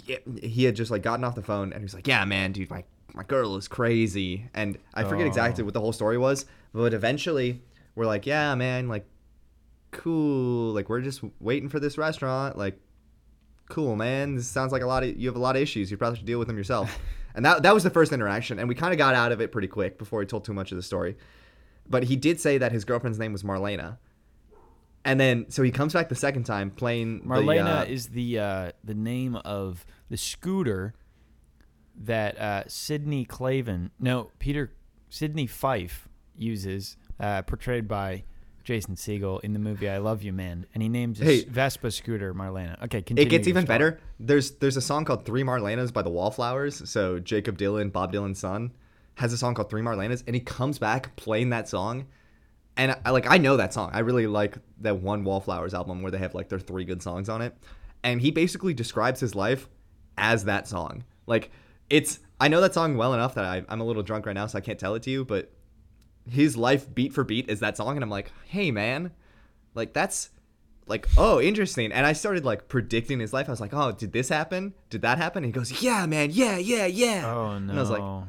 Yeah, he had just like gotten off the phone, and he was like, yeah, man, dude, my, my girl is crazy. And I forget oh. exactly what the whole story was, but eventually we're like, yeah, man, like, cool. Like, we're just waiting for this restaurant. Like, cool, man. This sounds like a lot of, you have a lot of issues. You probably should deal with them yourself. And that, that was the first interaction. And we kind of got out of it pretty quick before he told too much of the story. But he did say that his girlfriend's name was Marlena. And then, so he comes back the second time playing. Marlena the, uh, is the uh, the name of the scooter that uh, Sidney Clavin, no, Peter Sidney Fife uses, uh, portrayed by Jason Segel in the movie I Love You, Man. And he names his hey, Vespa scooter Marlena. Okay, continue. It gets even story. better. There's there's a song called Three Marlenas by the Wallflowers. So Jacob Dylan, Bob Dylan's son, has a song called Three Marlenas, and he comes back playing that song. And I, like I know that song. I really like that one Wallflowers album where they have like their three good songs on it. And he basically describes his life as that song. Like it's I know that song well enough that I, I'm a little drunk right now, so I can't tell it to you. But his life beat for beat is that song. And I'm like, hey, man, like that's like, oh, interesting. And I started like predicting his life. I was like, oh, did this happen? Did that happen? And he goes, yeah, man. Yeah, yeah, yeah. Oh, no. And I was like.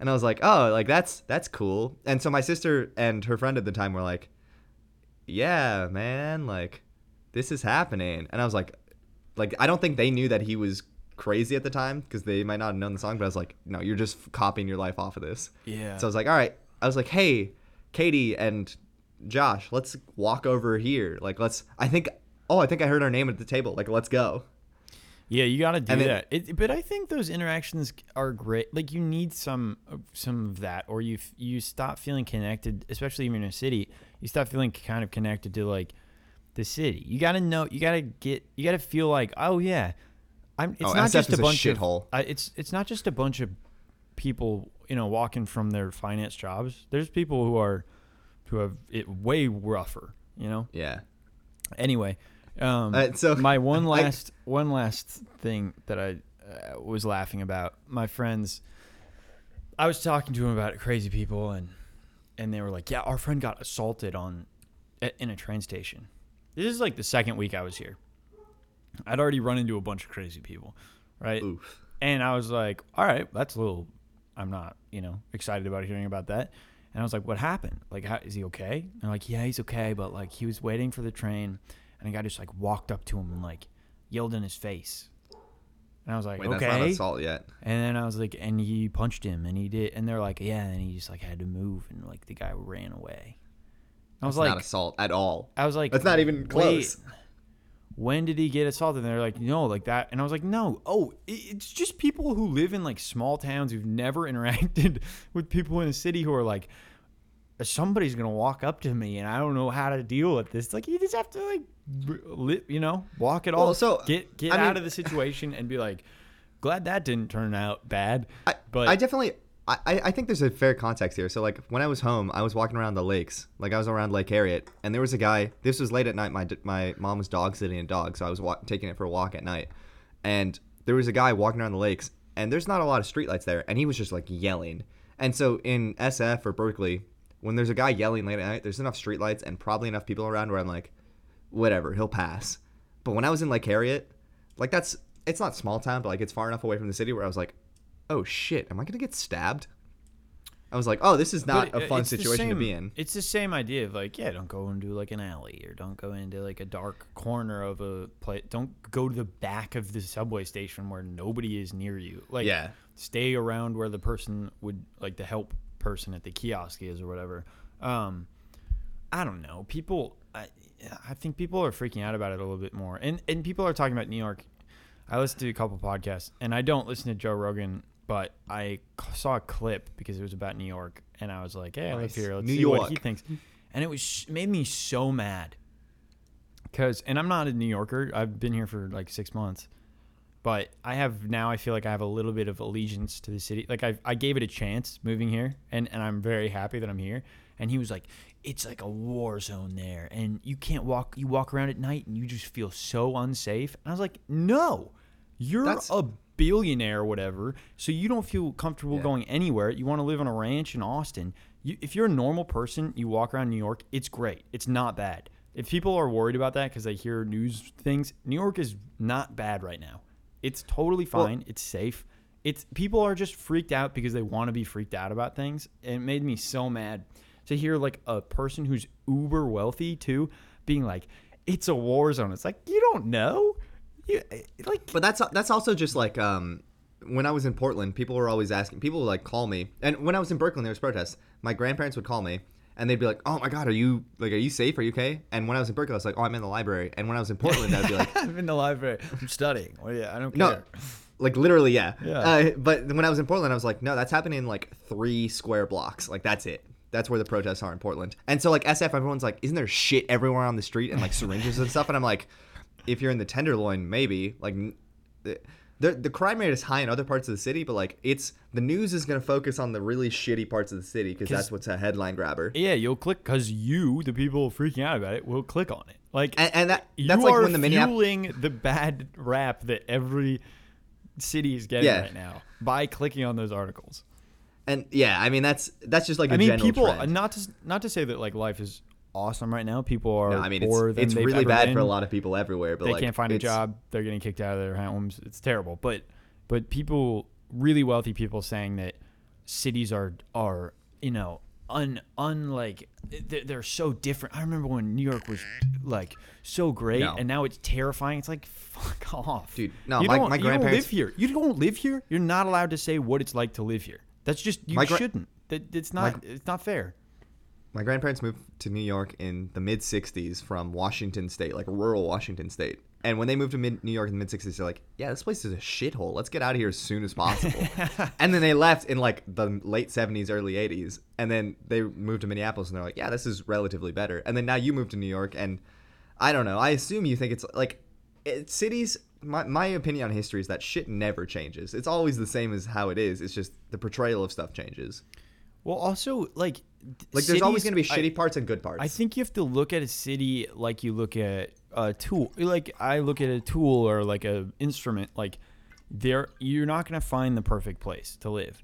And I was like, oh, like, that's that's cool. And so my sister and her friend at the time were like, yeah, man, like, this is happening. And I was like, like, I don't think they knew that he was crazy at the time because they might not have known the song. But I was like, no, you're just copying your life off of this. Yeah. So I was like, all right. I was like, hey, Katie and Josh, let's walk over here. Like, let's I think. Oh, I think I heard our name at the table. Like, let's go. Yeah, you got to do I mean, that. It, but I think those interactions are great. Like, you need some some of that, or you you stop feeling connected, especially if you're in a city. You stop feeling kind of connected to, like, the city. You got to know, you got to get, you got to feel like, oh, yeah. I'm. It's oh, not just a bunch a of, I, it's, it's not just a bunch of people, you know, walking from their finance jobs. There's people who are, who have it way rougher, you know? Yeah. Anyway. Um, uh, so my one last I, one last thing that I uh, was laughing about. My friends, I was talking to them about crazy people, and and they were like, yeah, our friend got assaulted on at, in a train station. This is like the second week I was here. I'd already run into a bunch of crazy people, right? Oof. And I was like, all right, that's a little, I'm not, you know, excited about hearing about that. And I was like, what happened? Like, how, is he okay? And they're like, yeah, he's okay. But like, he was waiting for the train and a guy just like walked up to him and like yelled in his face. And I was like, wait, okay. That's not assault yet. And then I was like, and he punched him and he did. And they're like, yeah. And he just like had to move and like the guy ran away. I was that's like, not assault at all. I was like, that's not even close. Wait, when did he get assaulted? And they're like, no, like that. And I was like, no. Oh, it's just people who live in like small towns who've never interacted with people in the city who are like, somebody's going to walk up to me and I don't know how to deal with this. Like, you just have to like, you know, walk it well, all. So get get I out mean, of the situation and be like, glad that didn't turn out bad. I, but I definitely, I, I think there's a fair context here. So like when I was home, I was walking around the lakes, like I was around Lake Harriet, and there was a guy, this was late at night. My my mom was dog sitting a dog. So I was walk, taking it for a walk at night. And there was a guy walking around the lakes and there's not a lot of streetlights there. And he was just like yelling. And so in S F or Berkeley, when there's a guy yelling late at night, there's enough streetlights and probably enough people around where I'm like, whatever, he'll pass. But when I was in Lake Harriet, like that's, it's not small town, but like it's far enough away from the city where I was like, oh shit, am I going to get stabbed? I was like, oh, this is not but a fun situation same, to be in. It's the same idea of like, yeah, don't go into like an alley or don't go into like a dark corner of a place. Don't go to the back of the subway station where nobody is near you. Like yeah. Stay around where the person would like the help person at the kiosk is or whatever. um I don't know, people I, I think people are freaking out about it a little bit more, and and people are talking about New York. I listened to a couple podcasts, and I don't listen to Joe Rogan, but I saw a clip because it was about New York, and I was like, hey, nice. I live here, let's New see York. What he thinks. And it was made me so mad because, and I'm not a New Yorker, I've been here for like six months, but I have now, I feel like I have a little bit of allegiance to the city. Like I I gave it a chance moving here, and, and I'm very happy that I'm here. And he was like, it's like a war zone there, and you can't walk, you walk around at night and you just feel so unsafe. And I was like, no, you're That's, a billionaire or whatever, so you don't feel comfortable yeah. going anywhere. You want to live on a ranch in Austin. You, if you're a normal person, you walk around New York, it's great. It's not bad. If people are worried about that because they hear news things, New York is not bad right now. It's totally fine. Well, it's safe. It's people are just freaked out because they want to be freaked out about things. And it made me so mad to hear like a person who's uber wealthy too being like, "It's a war zone." It's like, you don't know, you, like. But that's that's also just like um, when I was in Portland, people were always asking. People would like call me, and when I was in Berkeley, there was protests. My grandparents would call me, and they'd be like, "Oh my God, are you like, are you safe? Are you okay?" And when I was in Berkeley, I was like, "Oh, I'm in the library." And when I was in Portland, I'd be like, "I'm in the library. I'm studying. Well, yeah, I don't no, care." Like literally, yeah. yeah. Uh, but when I was in Portland, I was like, "No, that's happening in like three square blocks. Like that's it. That's where the protests are in Portland." And so like S F, everyone's like, "Isn't there shit everywhere on the street and like syringes and stuff?" And I'm like, "If you're in the Tenderloin, maybe like." The, the crime rate is high in other parts of the city, but like it's the news is going to focus on the really shitty parts of the city because that's what's a headline grabber. Yeah, you'll click because you, the people freaking out about it, will click on it. Like, and, and that, that's you like are when the Minneap- fueling the bad rap that every city is getting yeah. right now by clicking on those articles. And yeah, I mean that's that's just like I a mean, general people, trend. Not to not to say that like life is awesome right now. People are no, I mean, it's, it's really bad been. for a lot of people everywhere, but they like, can't find a job, they're getting kicked out of their homes, it's terrible. But but people, really wealthy people, saying that cities are are you know un unlike they're, they're so different. I remember when New York was like so great no. and now it's terrifying. It's like, fuck off, dude. No, you my, my grandparents you don't live here. You don't live here. You're not allowed to say what it's like to live here. That's just you gra- shouldn't. That it's not my, it's not fair. My grandparents moved to New York in the mid-sixties from Washington State, like rural Washington State. And when they moved to mid- New York in the mid-sixties, they're like, yeah, this place is a shithole. Let's get out of here as soon as possible. And then they left in like the late seventies, early eighties. And then they moved to Minneapolis, and they're like, yeah, this is relatively better. And then now you moved to New York, and I don't know. I assume you think it's like it, cities – My my opinion on history is that shit never changes. It's always the same as how it is. It's just the portrayal of stuff changes. Well, also, like, like cities, there's always going to be shitty I, parts and good parts. I think you have to look at a city like you look at a tool. Like I look at a tool or like a instrument. Like there you're not going to find the perfect place to live.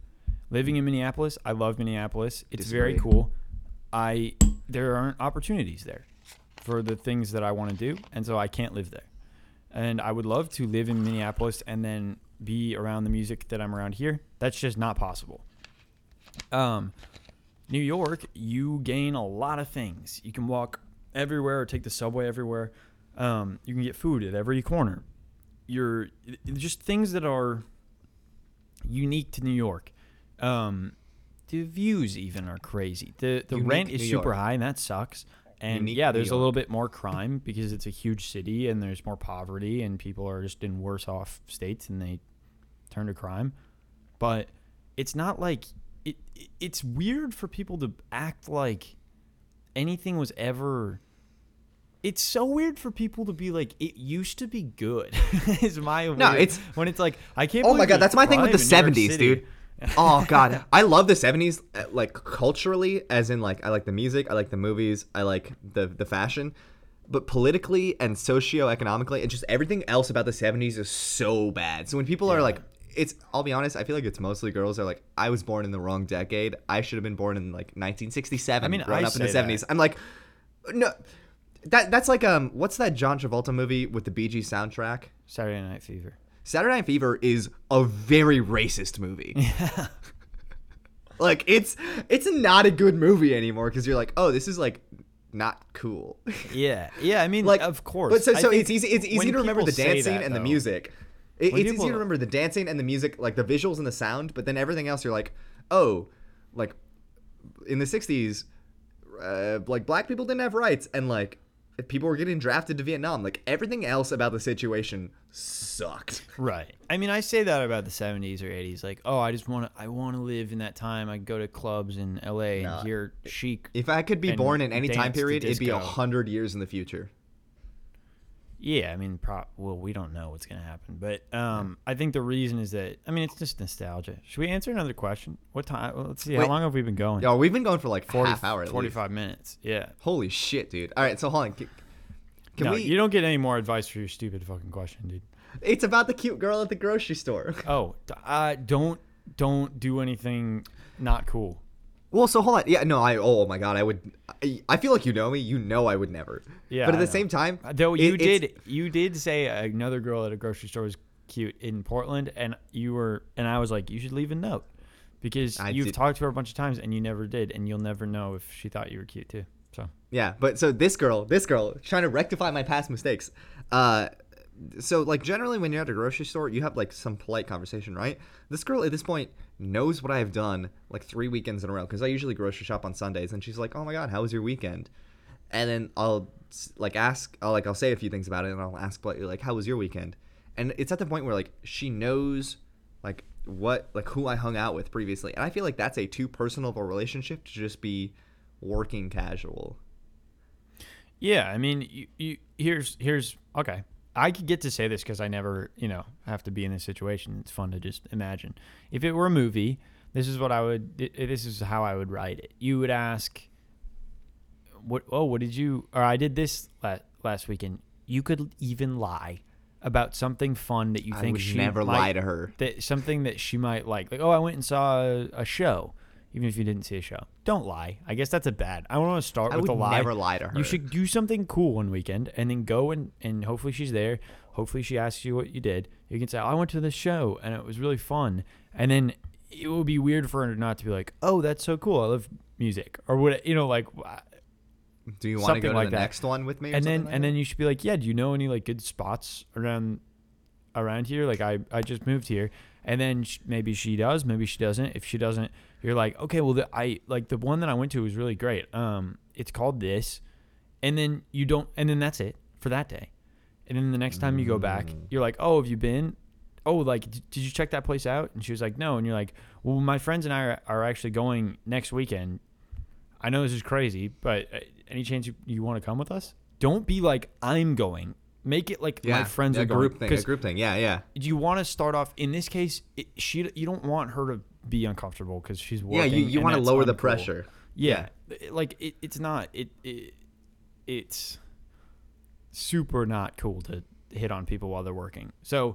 Living in Minneapolis, I love Minneapolis. It's Disagree. very cool. I there aren't opportunities there for the things that I want to do, and so I can't live there. And I would love to live in Minneapolis and then be around the music that I'm around here. That's just not possible. Um, New York, you gain a lot of things. You can walk everywhere or take the subway everywhere. Um, you can get food at every corner. You're just things that are unique to New York. Um, the views even are crazy. The the unique rent is New super York. high, and that sucks. And unique yeah, there's a little bit more crime because it's a huge city, and there's more poverty, and people are just in worse off states, and they turn to crime. But it's not like it. It's weird for people to act like anything was ever. It's so weird for people to be like, it used to be good. Is my no, it's when it's like I can't. Oh my god, that's my thing with the seventies, dude. Oh god, I love the seventies, like culturally, as in like I like the music, I like the movies, I like the the fashion, but politically and socioeconomically and just everything else about the seventies is so bad. So when people yeah. are like, it's I'll be honest, I feel like it's mostly girls that are like, I was born in the wrong decade. I should have been born in like nineteen sixty-seven. I mean, grown I up in the seventies. That. I'm like, no, that that's like um, what's that John Travolta movie with the Bee Gees soundtrack? Saturday Night Fever. Saturday Night Fever is a very racist movie. Yeah. Like, it's it's not a good movie anymore because you're like, oh, this is, like, not cool. Yeah. Yeah, I mean, like, of course. But so, so it's easy It's easy to remember the dancing that, and though, the music. It, it's people... easy to remember the dancing and the music, like, the visuals and the sound, but then everything else you're like, oh, like, in the sixties, uh, like, black people didn't have rights, and, like, people were getting drafted to Vietnam. Like, everything else about the situation sucked. Right. I mean, I say that about the seventies or eighties. Like, oh, I just want to I want to live in that time. I go to clubs in L A nah. and hear chic. If I could be born in any time period, it'd be one hundred years in the future. Yeah, I mean, pro- well, we don't know what's going to happen. But um, I think the reason is that, I mean, it's just nostalgia. Should we answer another question? What time? Well, let's see. Wait, how long have we been going? Yo, we've been going for like forty, half hour at forty-five least. Minutes. Yeah. Holy shit, dude. All right, so hold on. Can no, we... you don't get any more advice for your stupid fucking question, dude. It's about the cute girl at the grocery store. Oh, uh, don't don't do anything not cool. Well, so hold on. Yeah, no, I, oh my God, I would, I, I feel like you know me. You know I would never. Yeah. But at I the know. same time. Though you it, did, you did say another girl at a grocery store was cute in Portland, and you were, and I was like, you should leave a note because I you've did. talked to her a bunch of times and you never did, and you'll never know if she thought you were cute too. So. Yeah, but so this girl, this girl, trying to rectify my past mistakes. Uh, So, like, generally when you're at a grocery store, you have, like, some polite conversation, right? This girl at this point knows what I've done, like, three weekends in a row because I usually grocery shop on Sundays. And she's like, oh, my God, how was your weekend? And then I'll, like, ask – I'll like, I'll say a few things about it, and I'll ask politely, like, how was your weekend? And it's at the point where, like, she knows, like, what – like, who I hung out with previously. And I feel like that's a too personal of a relationship to just be working casual. Yeah, I mean, you, you here's here's – okay. I could get to say this because I never, you know, have to be in this situation. It's fun to just imagine. If it were a movie, this is what I would, this is how I would write it. You would ask, "What? Oh, what did you, or I did this last weekend." You could even lie about something fun that you I think she never might, lie to her. That, something that she might like. Like, oh, I went and saw a, a show. Even if you didn't see a show, don't lie. I guess that's a bad. I want to start I with a lie. I would never lie to her. You should do something cool one weekend and then go and, and hopefully she's there. Hopefully she asks you what you did. You can say, I went to this show and it was really fun. And then it would be weird for her not to be like, oh, that's so cool. I love music. Or would it, you know, like, do you want to go to like the that. next one with me? Or and then, like and that? then you should be like, yeah, do you know any like good spots around, around here? Like I, I just moved here. And then she, maybe she does, maybe she doesn't. If she doesn't, you're like, okay, well, the, I like the one that I went to was really great. Um, it's called this, and then you don't, and then that's it for that day. And then the next time you go back, you're like, oh, have you been? Oh, like, d- did you check that place out? And she was like, no. And you're like, well, my friends and I are, are actually going next weekend. I know this is crazy, but any chance you, you want to come with us? Don't be like, I'm going. Make it like yeah, my friends are going. Group thing, a group thing. Yeah, yeah. Do you want to start off in this case? It, she, you don't want her to be uncomfortable because she's working. Yeah, you, you want to lower uncool. the pressure. Yeah, yeah. like it, it's not it, it it's super not cool to hit on people while they're working. So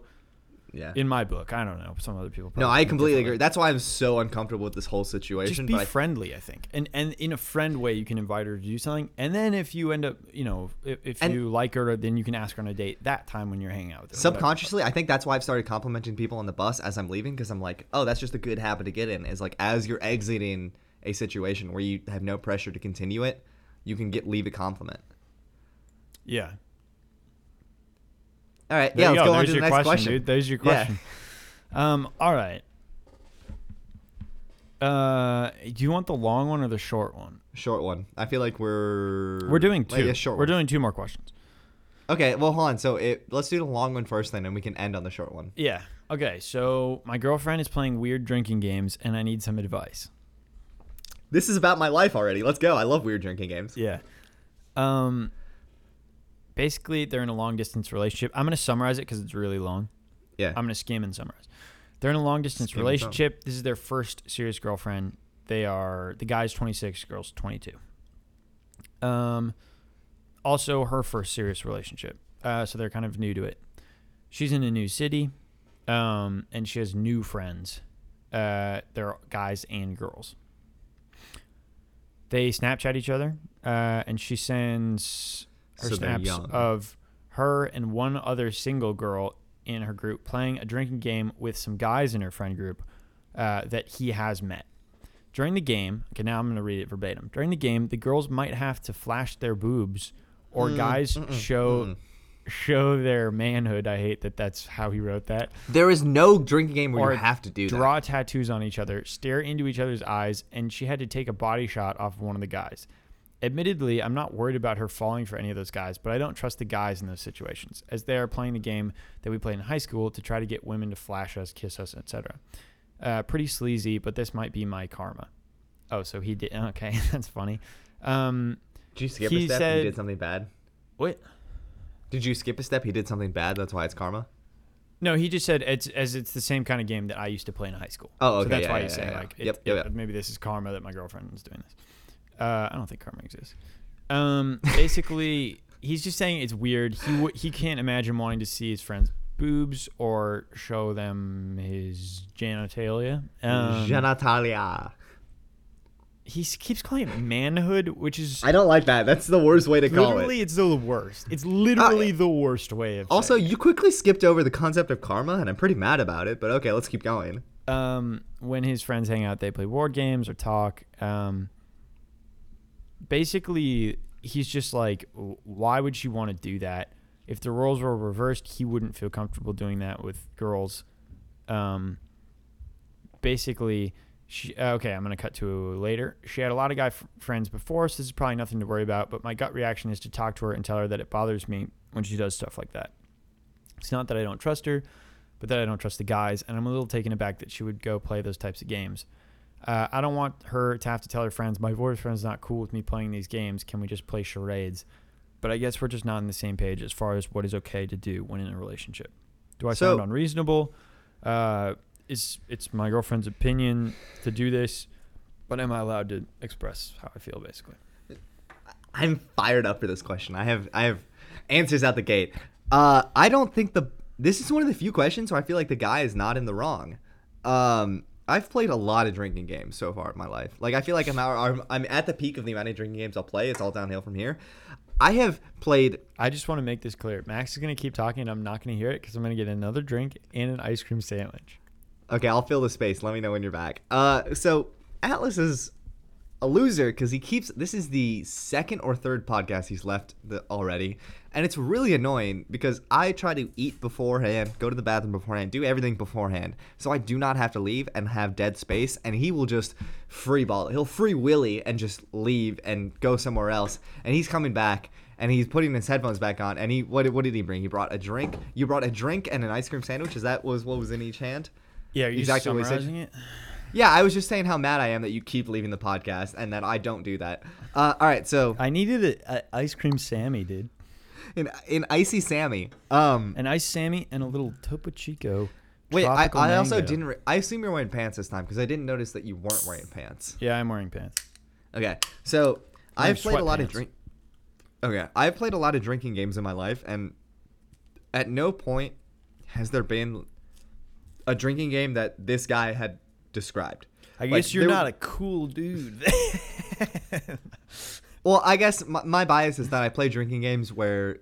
Yeah. In my book. I don't know. Some other people probably. No, I completely agree. That's why I'm so uncomfortable with this whole situation. Just be but friendly, I, I think. And and in a friend way, you can invite her to do something. And then if you end up, you know, if, if you like her, then you can ask her on a date that time when you're hanging out with her. Subconsciously, I think that's why I've started complimenting people on the bus as I'm leaving, because I'm like, oh, that's just a good habit to get in. Is like as you're exiting a situation where you have no pressure to continue it, you can get leave a compliment. Yeah. All right. There yeah, let's go, go on to the next question. question. Dude. There's your question. Yeah. Um, all right. Uh, do you want the long one or the short one? Short one. I feel like we're... We're doing two. Like, yeah, short we're one. doing two more questions. Okay. Well, hold on. So it, let's do the long one first then, and we can end on the short one. Yeah. Okay. So my girlfriend is playing weird drinking games, and I need some advice. This is about my life already. Let's go. I love weird drinking games. Yeah. Um... Basically, they're in a long-distance relationship. I'm going to summarize it because it's really long. Yeah. I'm going to skim and summarize. They're in a long-distance relationship. This is their first serious girlfriend. They are... The guy's twenty-six, girl's twenty-two. Um, also, her first serious relationship. Uh, so they're kind of new to it. She's in a new city, um, and she has new friends. Uh, they're guys and girls. They Snapchat each other, uh, and she sends... Her so snaps of her and one other single girl in her group playing a drinking game with some guys in her friend group uh, that he has met. During the game, okay, now I'm going to read it verbatim. During the game, the girls might have to flash their boobs or mm, guys mm-mm, show mm. show their manhood. I hate that that's how he wrote that. There is no drinking game where or you have to do draw that. Draw tattoos on each other, stare into each other's eyes, and she had to take a body shot off of one of the guys. Admittedly, I'm not worried about her falling for any of those guys, but I don't trust the guys in those situations, as they are playing the game that we played in high school to try to get women to flash us, kiss us, et cetera. Uh, pretty sleazy, but this might be my karma. Oh, so he did. Okay, that's funny. Um, did you skip a step? Said, he did something bad? What? Did you skip a step? He did something bad. That's why it's karma? No, he just said it's as it's the same kind of game that I used to play in high school. Oh, okay. So that's yeah, why yeah, he's yeah, saying yeah. like it, yep, yep. It, maybe this is karma that my girlfriend is doing this. Uh, I don't think karma exists. Um, basically, he's just saying it's weird. He w- he can't imagine wanting to see his friends' boobs or show them his genitalia. Um, genitalia. He keeps calling it manhood, which is... I don't like that. That's the worst way to call it. Literally, it's the worst. It's literally uh, the worst way of Also, saying. You quickly skipped over the concept of karma, and I'm pretty mad about it, but okay, let's keep going. Um, when his friends hang out, they play board games or talk. Um... Basically, he's just like, why would she want to do that? If the roles were reversed, he wouldn't feel comfortable doing that with girls. Um, basically, she, okay, I'm going to cut to later. She had a lot of guy f- friends before, so this is probably nothing to worry about. But my gut reaction is to talk to her and tell her that it bothers me when she does stuff like that. It's not that I don't trust her, but that I don't trust the guys. And I'm a little taken aback that she would go play those types of games. Uh, I don't want her to have to tell her friends, my boyfriend's not cool with me playing these games. Can we just play charades? But I guess we're just not on the same page as far as what is okay to do when in a relationship. Do I sound so, unreasonable? Uh, it's, it's my girlfriend's opinion to do this, but am I allowed to express how I feel, basically? I'm fired up for this question. I have I have answers out the gate. Uh, I don't think the – this is one of the few questions where I feel like the guy is not in the wrong. Um I've played a lot of drinking games so far in my life. Like, I feel like I'm out, I'm at the peak of the amount of drinking games I'll play. It's all downhill from here. I have played... I just want to make this clear. Max is going to keep talking, and I'm not going to hear it because I'm going to get another drink and an ice cream sandwich. Okay, I'll fill the space. Let me know when you're back. Uh, so, Atlas is a loser because he keeps... This is the second or third podcast he's left the, already, and it's really annoying because I try to eat beforehand, go to the bathroom beforehand, do everything beforehand, so I do not have to leave and have dead space, and he will just free ball. He'll free Willie and just leave and go somewhere else, and he's coming back, and he's putting his headphones back on, and he what, what did he bring? He brought a drink. You brought a drink and an ice cream sandwich. Is that was what was in each hand? Yeah, are you exactly summarizing it? Yeah, I was just saying how mad I am that you keep leaving the podcast and that I don't do that. Uh, all right, so I needed an ice cream Sammy, dude. An an icy Sammy. Um, an ice Sammy and a little Topo Chico. Wait, I, I also didn't. Re- I assume you're wearing pants this time because I didn't notice that you weren't wearing pants. Yeah, I'm wearing pants. Okay, so I'm I've played a lot pants. of drink. Okay, I've played a lot of drinking games in my life, and at no point has there been a drinking game that this guy had described. I guess like, you're not were, a cool dude. Well, I guess my, my bias is that I play drinking games where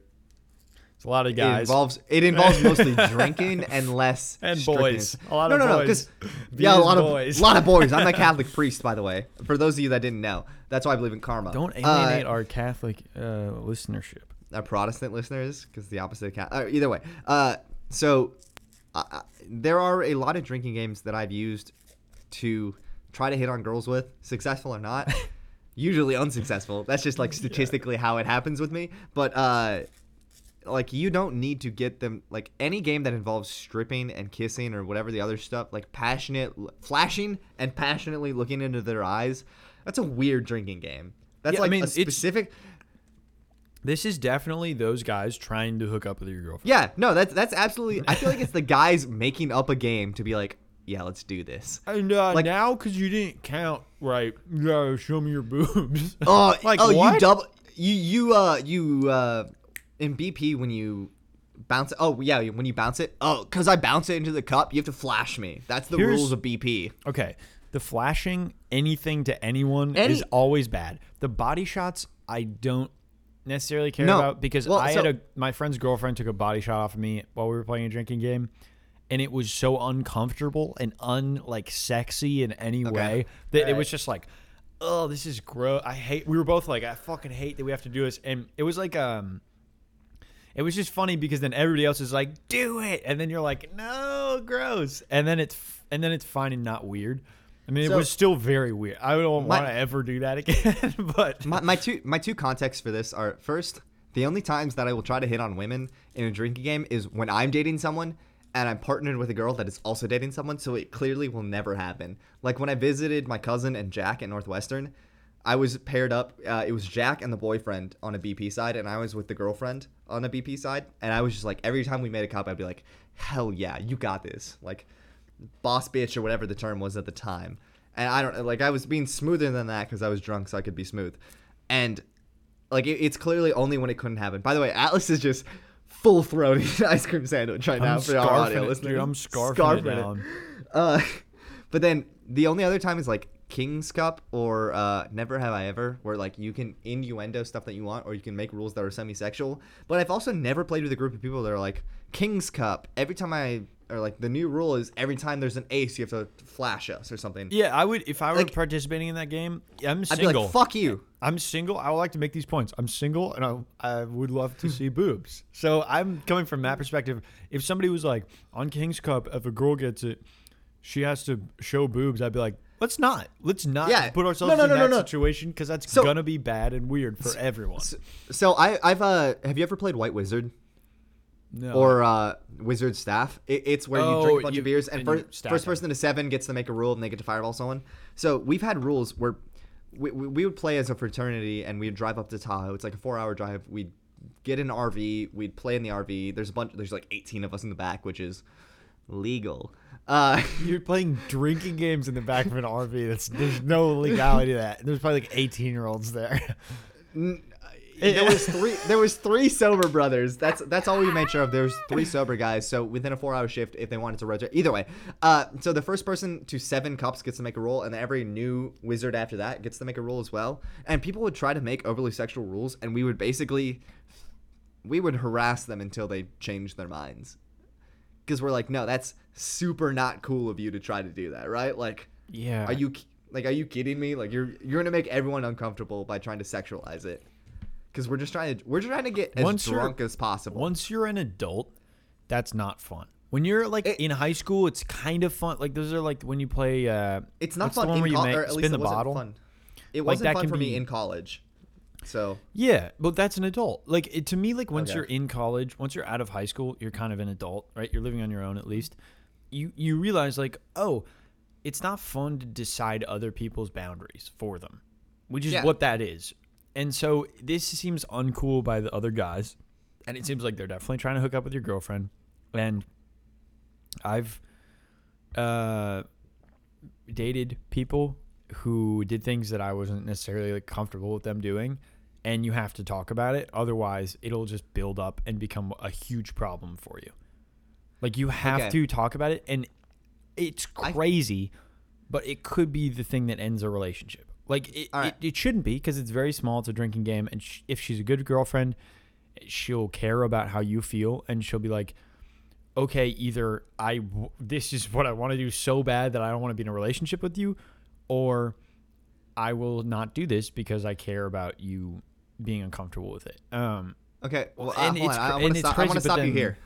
it's a lot of guys. It involves, it involves mostly drinking and less and boys. A lot no, of no, no, boys. Yeah, a lot boys. of a lot of boys. I'm a Catholic priest, by the way. For those of you that didn't know, that's why I believe in karma. Don't alienate uh, our Catholic uh, listenership. Our Protestant listeners, because the opposite of Catholic. Uh, either way, uh, so uh, there are a lot of drinking games that I've used to try to hit on girls with, successful or not. Usually unsuccessful. That's just like statistically yeah. how it happens with me. But uh, like you don't need to get them like any game that involves stripping and kissing or whatever the other stuff, like passionate flashing and passionately looking into their eyes. That's a weird drinking game. That's yeah, like I mean, a specific. This is definitely those guys trying to hook up with your girlfriend. Yeah, no, that's that's absolutely. I feel like it's the guys making up a game to be like, yeah, let's do this. And uh, like, now, because you didn't count right, yeah, show me your boobs. Oh, like, oh, what? you double, you you uh you uh in B P when you bounce. Oh yeah, when you bounce it. Oh, because I bounce it into the cup, you have to flash me. That's the Here's, rules of B P. Okay, the flashing anything to anyone Any, is always bad. The body shots, I don't necessarily care no. about because well, I so, had a my friend's girlfriend took a body shot off of me while we were playing a drinking game. And it was so uncomfortable and un like sexy in any okay. way that right. it was just like, oh, this is gross. I hate. We were both like, I fucking hate that we have to do this. And it was like, um, it was just funny because then everybody else is like, do it, and then you're like, no, gross. And then it's and then it's fine and not weird. I mean, so it was still very weird. I don't want to ever do that again. But my, my two my two contexts for this are first, the only times that I will try to hit on women in a drinking game is when I'm dating someone. And I'm partnered with a girl that is also dating someone, so it clearly will never happen. Like, when I visited my cousin and Jack at Northwestern, I was paired up. Uh, it was Jack and the boyfriend on a B P side, and I was with the girlfriend on a B P side. And I was just like, every time we made a cup, I'd be like, hell yeah, you got this. Like, boss bitch or whatever the term was at the time. And I don't – like, I was being smoother than that because I was drunk, so I could be smooth. And, like, it, it's clearly only when it couldn't happen. By the way, Atlas is just – full-throated ice cream sandwich right I'm now for our audio listeners. Dude, I'm scarfing, scarfing it down. It. Uh, but then the only other time is like King's Cup or uh, Never Have I Ever, where like you can innuendo stuff that you want or you can make rules that are semi-sexual. But I've also never played with a group of people that are like King's Cup. Every time I or like the new rule is every time there's an ace, you have to flash us or something. Yeah, I would if I were like, participating in that game. I'm single. I'd be like, fuck you. I'm single. I would like to make these points. I'm single, and I, I would love to see boobs. So I'm coming from that perspective. If somebody was like, on King's Cup, if a girl gets it, she has to show boobs, I'd be like, let's not. Let's not yeah. put ourselves no, no, in no, that no, no. situation because that's so, going to be bad and weird for so, everyone. So, so I, I've uh, have you ever played White Wizard? No. Or uh, Wizard Staff? It, it's where oh, you drink a bunch you, of beers, and, and first, first person to seven gets to make a rule, and they get to fireball someone. So we've had rules where... We, we we would play as a fraternity, and we'd drive up to Tahoe. It's like a four-hour drive. We'd get an R V. We'd play in the R V. There's a bunch. There's like eighteen of us in the back, which is legal. Uh, You're playing drinking games in the back of an R V. That's there's no legality to that. There's probably like eighteen-year-olds there. There was three. There was three sober brothers. That's that's all we made sure of. There was three sober guys. So within a four-hour shift, if they wanted to rotate, either way. Uh, so the first person to seven cups gets to make a roll, and every new wizard after that gets to make a roll as well. And people would try to make overly sexual rules, and we would basically, we would harass them until they changed their minds, because we're like, no, that's super not cool of you to try to do that, right? Like, yeah, are you like, are you kidding me? Like, you're you're gonna make everyone uncomfortable by trying to sexualize it. Because we're just trying to we're just trying to get as once drunk as possible. Once you're an adult, that's not fun. When you're like it, in high school, it's kind of fun. Like those are like when you play. Uh, it's not fun. The one in where co- you make, spin the it bottle. Fun. It wasn't like, fun for be, me in college. So yeah, but that's an adult. Like it, to me, like once okay. you're in college, once you're out of high school, you're kind of an adult, right? You're living on your own at least. You you realize like, oh, it's not fun to decide other people's boundaries for them, which is yeah. what that is. And so this seems uncool by the other guys, and it seems like they're definitely trying to hook up with your girlfriend. And I've uh, dated people who did things that I wasn't necessarily like, comfortable with them doing, and you have to talk about it. Otherwise, it'll just build up and become a huge problem for you. Like, you have okay. to talk about it, and It's crazy, I, but it could be the thing that ends a relationship. Like, it, right. it, it shouldn't be, because it's very small. It's a drinking game. And sh- if she's a good girlfriend, she'll care about how you feel. And she'll be like, okay, either I w- this is what I want to do so bad that I don't want to be in a relationship with you, or I will not do this because I care about you being uncomfortable with it. Um, okay, well, uh, hold on. I want to stop, crazy, stop then, you here.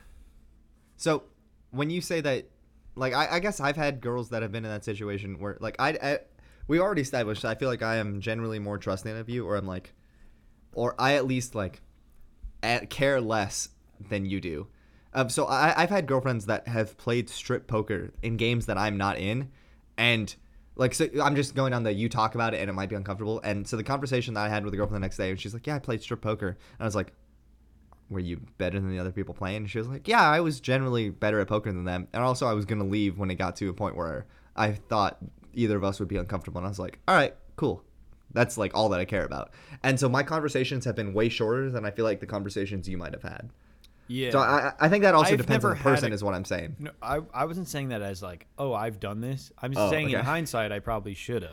So when you say that, like, I, I guess I've had girls that have been in that situation where, like, I, I, we already established, I feel like I am generally more trusting of you, or I'm like, or I at least, like, at, care less than you do. Um, so I, I've had girlfriends that have played strip poker in games that I'm not in, and, like, so I'm just going on the, you talk about it and it might be uncomfortable. And so the conversation that I had with a girlfriend the next day, and she's like, yeah, I played strip poker. And I was like, were you better than the other people playing? And she was like, yeah, I was generally better at poker than them. And also I was going to leave when it got to a point where I thought either of us would be uncomfortable. And I was like, all right, cool. That's, like, all that I care about. And so my conversations have been way shorter than I feel like the conversations you might have had. Yeah. So I, I think that also I've depends on the person a, is what I'm saying. No, I, I wasn't saying that as like, oh, I've done this. I'm just oh, saying okay. in hindsight, I probably should have,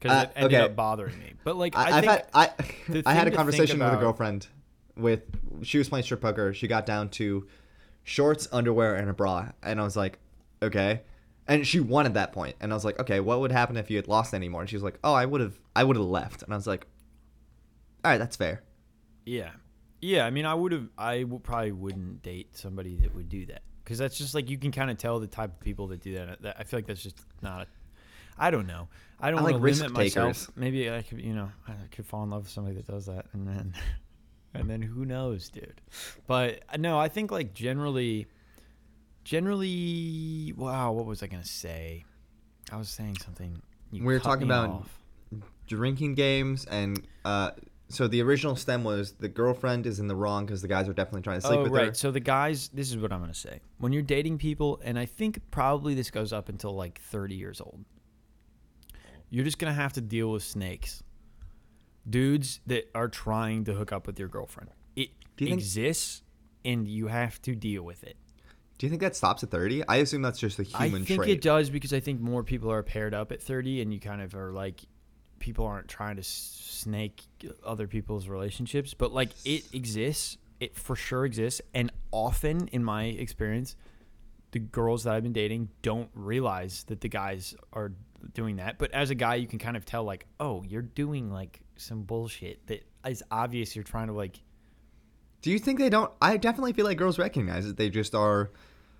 because uh, it ended okay. up bothering me. But, like, I, I think had, I, I had a conversation about, with a girlfriend with, she was playing strip poker. She got down to shorts, underwear, and a bra. And I was like, okay. And she won at that point. And I was like, okay, what would happen if you had lost anymore? And she was like, oh, I would have, I would have left. And I was like, all right, that's fair. Yeah. Yeah, I mean, I would have, I w- probably wouldn't date somebody that would do that, because that's just like, you can kind of tell the type of people that do that. that I feel like that's just not. A, I don't know. I don't I like risk limit takers. myself. Maybe I could, you know, I could fall in love with somebody that does that, and then, and then who knows, dude? But no, I think like generally, generally, wow, what was I gonna say? I was saying something. You we were talking about off. drinking games and. uh So the original stem was the girlfriend is in the wrong because the guys are definitely trying to sleep oh, with right. her. Right. So the guys, this is what I'm going to say. When you're dating people, and I think probably this goes up until like thirty years old, you're just going to have to deal with snakes. Dudes that are trying to hook up with your girlfriend. It you exists, think, and you have to deal with it. Do you think that stops at thirty? I assume that's just a human trait. I think trait. it does, because I think more people are paired up at thirty, and you kind of are like, people aren't trying to snake other people's relationships, but like it exists. It for sure exists. And often in my experience, the girls that I've been dating don't realize that the guys are doing that. But as a guy, you can kind of tell like, oh, you're doing like some bullshit that is obvious. You're trying to like, do you think they don't? I definitely feel like girls recognize it. They just are.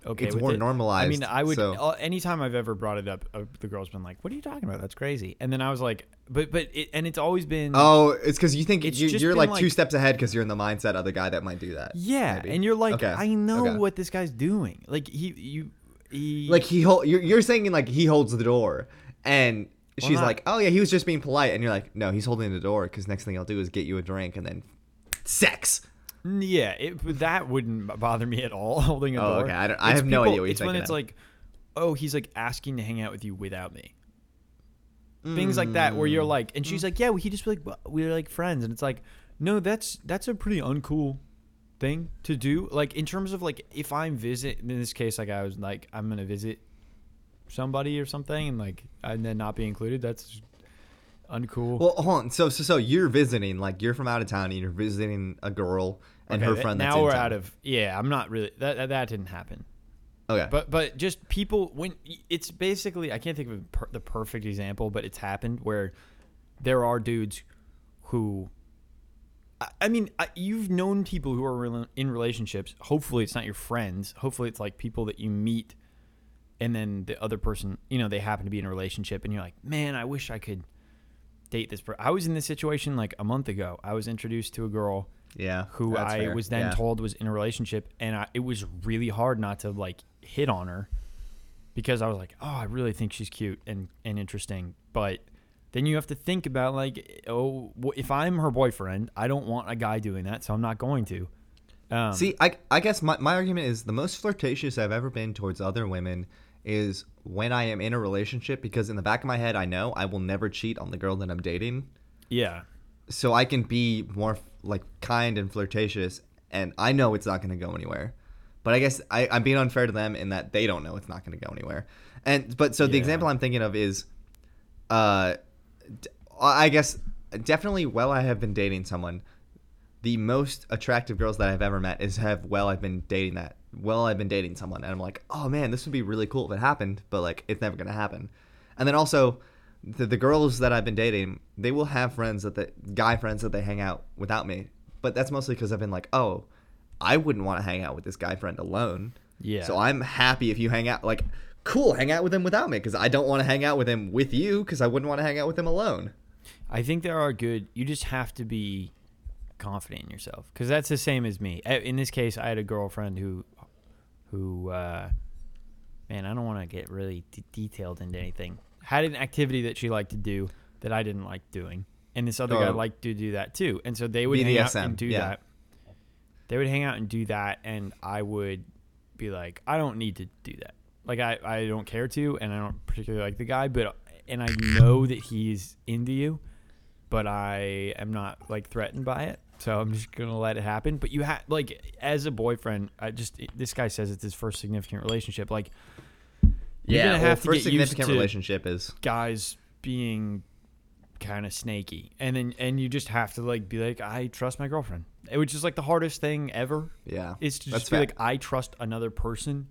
Okay, it's more it. normalized. I mean, I would so. uh, anytime I've ever brought it up, uh, the girl's been like, "What are you talking about? That's crazy." And then I was like, "But, but," it, and it's always been. Oh, it's because you think you, you're like, like two steps ahead because you're in the mindset of the guy that might do that. Yeah, maybe. And you're like, okay. I know okay. what this guy's doing. Like he, you, he, like he hold. You're, you're saying like he holds the door, and well, she's not, like, "Oh yeah, he was just being polite," and you're like, "No, he's holding the door because next thing I'll do is get you a drink and then sex." Yeah, it, that wouldn't bother me at all, holding a oh, door. Okay. I, don't, I have people, no idea what you're thinking. It's when it's of. like, oh, he's like asking to hang out with you without me. Mm. Things like that where you're like, and she's like, yeah, well, he just like, well, we're like friends. And it's like, no, that's that's a pretty uncool thing to do. Like in terms of like if I'm visit, in this case, like I was like, I'm going to visit somebody or something and like and then not be included. That's uncool. Well, hold on. So, so, so you're visiting, like you're from out of town and you're visiting a girl and okay, her friend. Now that's we're town. out of, yeah, I'm not really, that, that, that didn't happen. Okay. But, but just people when it's basically, I can't think of per, the perfect example, but it's happened where there are dudes who, I, I mean, I, you've known people who are in relationships. Hopefully it's not your friends. Hopefully it's like people that you meet and then the other person, you know, they happen to be in a relationship and you're like, man, I wish I could date this person. I was in this situation like a month ago. I was introduced to a girl yeah, who I fair. was then yeah. told was in a relationship, and I, it was really hard not to like hit on her because I was like, oh, I really think she's cute and, and interesting. But then you have to think about like, oh, if I'm her boyfriend, I don't want a guy doing that, so I'm not going to. Um, See, I, I guess my, my argument is the most flirtatious I've ever been towards other women is when I am in a relationship, because in the back of my head, I know I will never cheat on the girl that I'm dating. Yeah. So I can be more like kind and flirtatious, and I know it's not going to go anywhere. But I guess I, I'm being unfair to them in that they don't know it's not going to go anywhere. And but so the yeah. example I'm thinking of is, uh, I guess definitely while I have been dating someone, the most attractive girls that I've ever met is have well I've been dating that well I've been dating someone, and I'm like, oh man, this would be really cool if it happened, but like it's never gonna happen. And then also the, the girls that I've been dating, they will have friends that the guy friends that they hang out without me, but that's mostly because I've been like, oh, I wouldn't want to hang out with this guy friend alone. Yeah. So I'm happy if you hang out, like, cool, hang out with him without me, because I don't want to hang out with him with you, because I wouldn't want to hang out with him alone. I think there are good. You just have to be confident in yourself, because that's the same as me. In this case, I had a girlfriend who, who, uh, man, I don't want to get really d- detailed into anything. Had an activity that she liked to do that I didn't like doing, and this other oh. guy liked to do that too. And so they would B D S M. Hang out and do yeah. that. They would hang out and do that, and I would be like, I don't need to do that. Like I, I don't care to, and I don't particularly like the guy, but and I know that he's into you, but I am not like threatened by it. So I'm just going to let it happen. But you have like as a boyfriend, I just this guy says it's his first significant relationship. Like, you're yeah, gonna well, have to first get significant used to relationship is guys being kind of snaky. And then and you just have to like be like, I trust my girlfriend, which is like the hardest thing ever. Yeah, is to just be fact. like, I trust another person,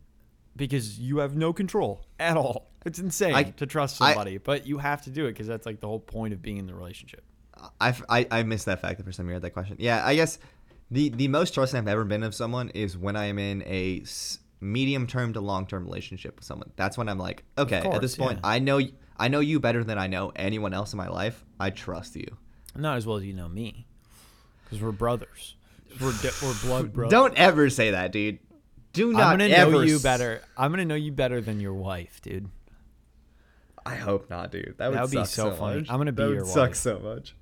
because you have no control at all. It's insane I, to trust somebody, I, but you have to do it because that's like the whole point of being in the relationship. I've, I I missed that fact the first time you heard that question. Yeah, I guess the, the most trusting I've ever been of someone is when I am in a medium-term to long-term relationship with someone. That's when I'm like, okay, course, at this point, yeah. I know I know you better than I know anyone else in my life. I trust you. Not as well as you know me, because we're brothers. We're, de- we're blood brothers. Don't ever say that, dude. Do not I'm gonna ever know you better. I'm gonna know you better than your wife, dude. I hope not, dude. That would, that would suck be so, so funny. Much. I'm gonna be that your would wife. Suck so much.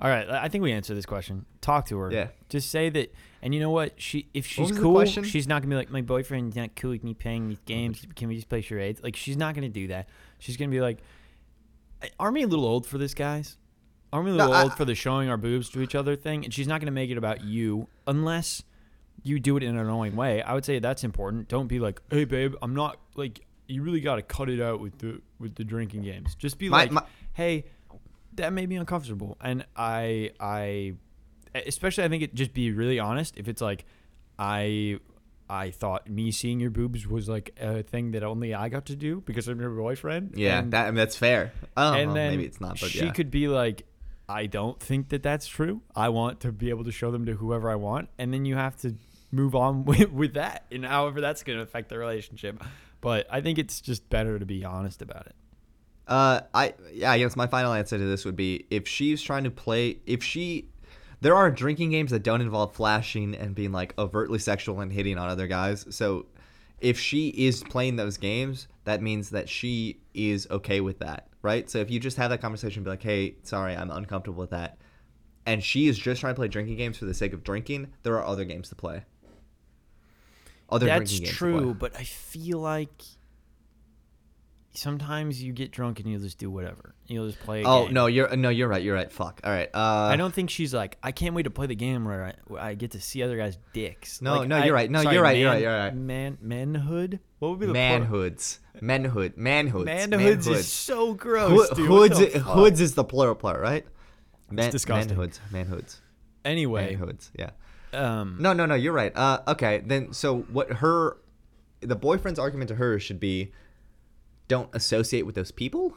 All right, I think we answered this question. Talk to her. Yeah. Just say that, and you know what? She if she's cool, she's not gonna be like, my boyfriend's not cool with me playing these games. Can we just play charades? Like, she's not gonna do that. She's gonna be like, aren't we a little old for this, guys? Aren't we a little no, old I, for the showing our boobs to each other thing? And she's not gonna make it about you unless you do it in an annoying way. I would say that's important. Don't be like, hey babe, I'm not like, you really got to cut it out with the with the drinking games. Just be my, like, my- hey, that made me uncomfortable. And I I especially I think it just be really honest. If it's like, I I thought me seeing your boobs was like a thing that only I got to do because I'm your boyfriend. Yeah, and, that, I mean, that's fair. Oh, and well, then maybe it's not, but she yeah. could be like, I don't think that that's true. I want to be able to show them to whoever I want. And then you have to move on with, with that, and however that's going to affect the relationship. But I think it's just better to be honest about it. Uh, I yeah, I guess my final answer to this would be, if she's trying to play, if she, there are drinking games that don't involve flashing and being like overtly sexual and hitting on other guys. So if she is playing those games, that means that she is okay with that, right? So if you just have that conversation, be like, hey, sorry, I'm uncomfortable with that, and she is just trying to play drinking games for the sake of drinking, there are other games to play. Other That's true, but I feel like sometimes you get drunk and you'll just do whatever. You'll just play a oh, game. Oh, no, you're no, you're right. You're right. Fuck. All right. Uh, I don't think she's like, I can't wait to play the game where I, where I get to see other guys' dicks. No, like, no, you're I, right. No, sorry, you're right. Man, you're right. You're right. Man, manhood? What would be the manhoods. Plural? Manhood. Manhoods. Manhoods. Manhoods is so gross, Ho- dude. Hoods, it, hoods is the plural plural, right? Man, it's disgusting. Manhoods. Manhoods. Anyway. Manhoods, yeah. Um, no, no, no, you're right. Uh, okay, then so what her, the boyfriend's argument to her should be, don't associate with those people?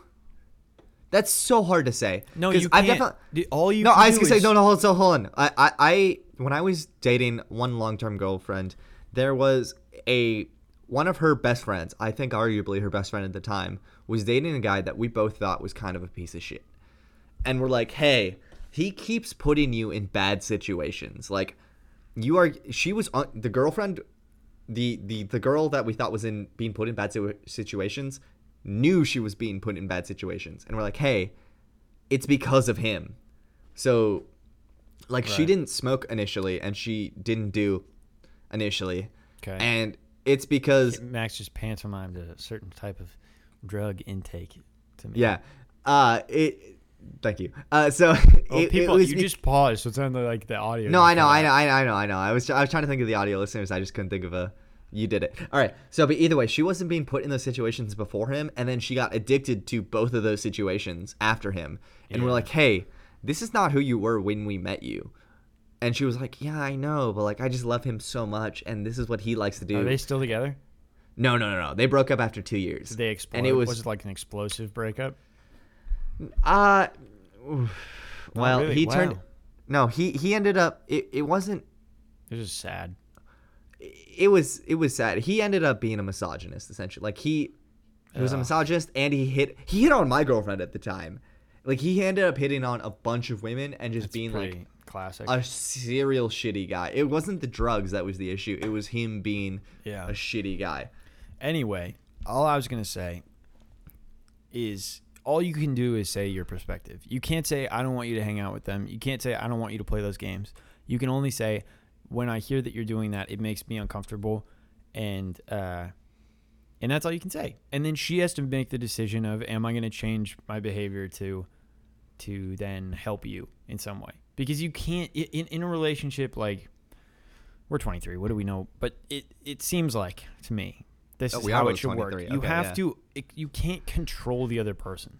That's so hard to say. No, you I've can't. Defi- All you no, I was going to is- say, no, no, hold, so hold on. I, I, I, when I was dating one long-term girlfriend, there was a, one of her best friends, I think arguably her best friend at the time, was dating a guy that we both thought was kind of a piece of shit. And we're like, hey, he keeps putting you in bad situations. Like, You are. She was un, the girlfriend, the, the the girl that we thought was in being put in bad situations, knew she was being put in bad situations, and we're like, hey, it's because of him. So, like, right. She didn't smoke initially, and she didn't do initially, okay. And it's because Max just pantomimed a certain type of drug intake to me. Yeah, uh, it. Thank you. Uh, so oh, it, people, it you me. Just paused. So it's on the, like the audio. No, I know, I know, I know, I know, I know. I was I was trying to think of the audio listeners. I just couldn't think of a You did it. All right. So, but either way, she wasn't being put in those situations before him, and then she got addicted to both of those situations after him. And yeah. we're like, hey, this is not who you were when we met you. And she was like, yeah, I know, but, like, I just love him so much, and this is what he likes to do. Are they still together? No, no, no, no. They broke up after two years. Did they explode? And it was, was it like an explosive breakup? Uh, well, really. he wow. turned – no, he, he ended up – it it wasn't – It was just sad. It was it was sad. He ended up being a misogynist, essentially. Like, he he oh. was a misogynist, and he hit he hit on my girlfriend at the time. Like, he ended up hitting on a bunch of women and just That's being like classic. a serial shitty guy. It wasn't the drugs that was the issue. It was him being yeah. a shitty guy. Anyway, all I was going to say is all you can do is say your perspective. You can't say, I don't want you to hang out with them. You can't say, I don't want you to play those games. You can only say, when I hear that you're doing that, it makes me uncomfortable, and uh, and that's all you can say. And then she has to make the decision of, am I going to change my behavior to to then help you in some way? Because you can't in, in a relationship, like, we're twenty-three. What do we know? But it it seems like to me this oh, is how it should work. Okay, you have yeah. to it, you can't control the other person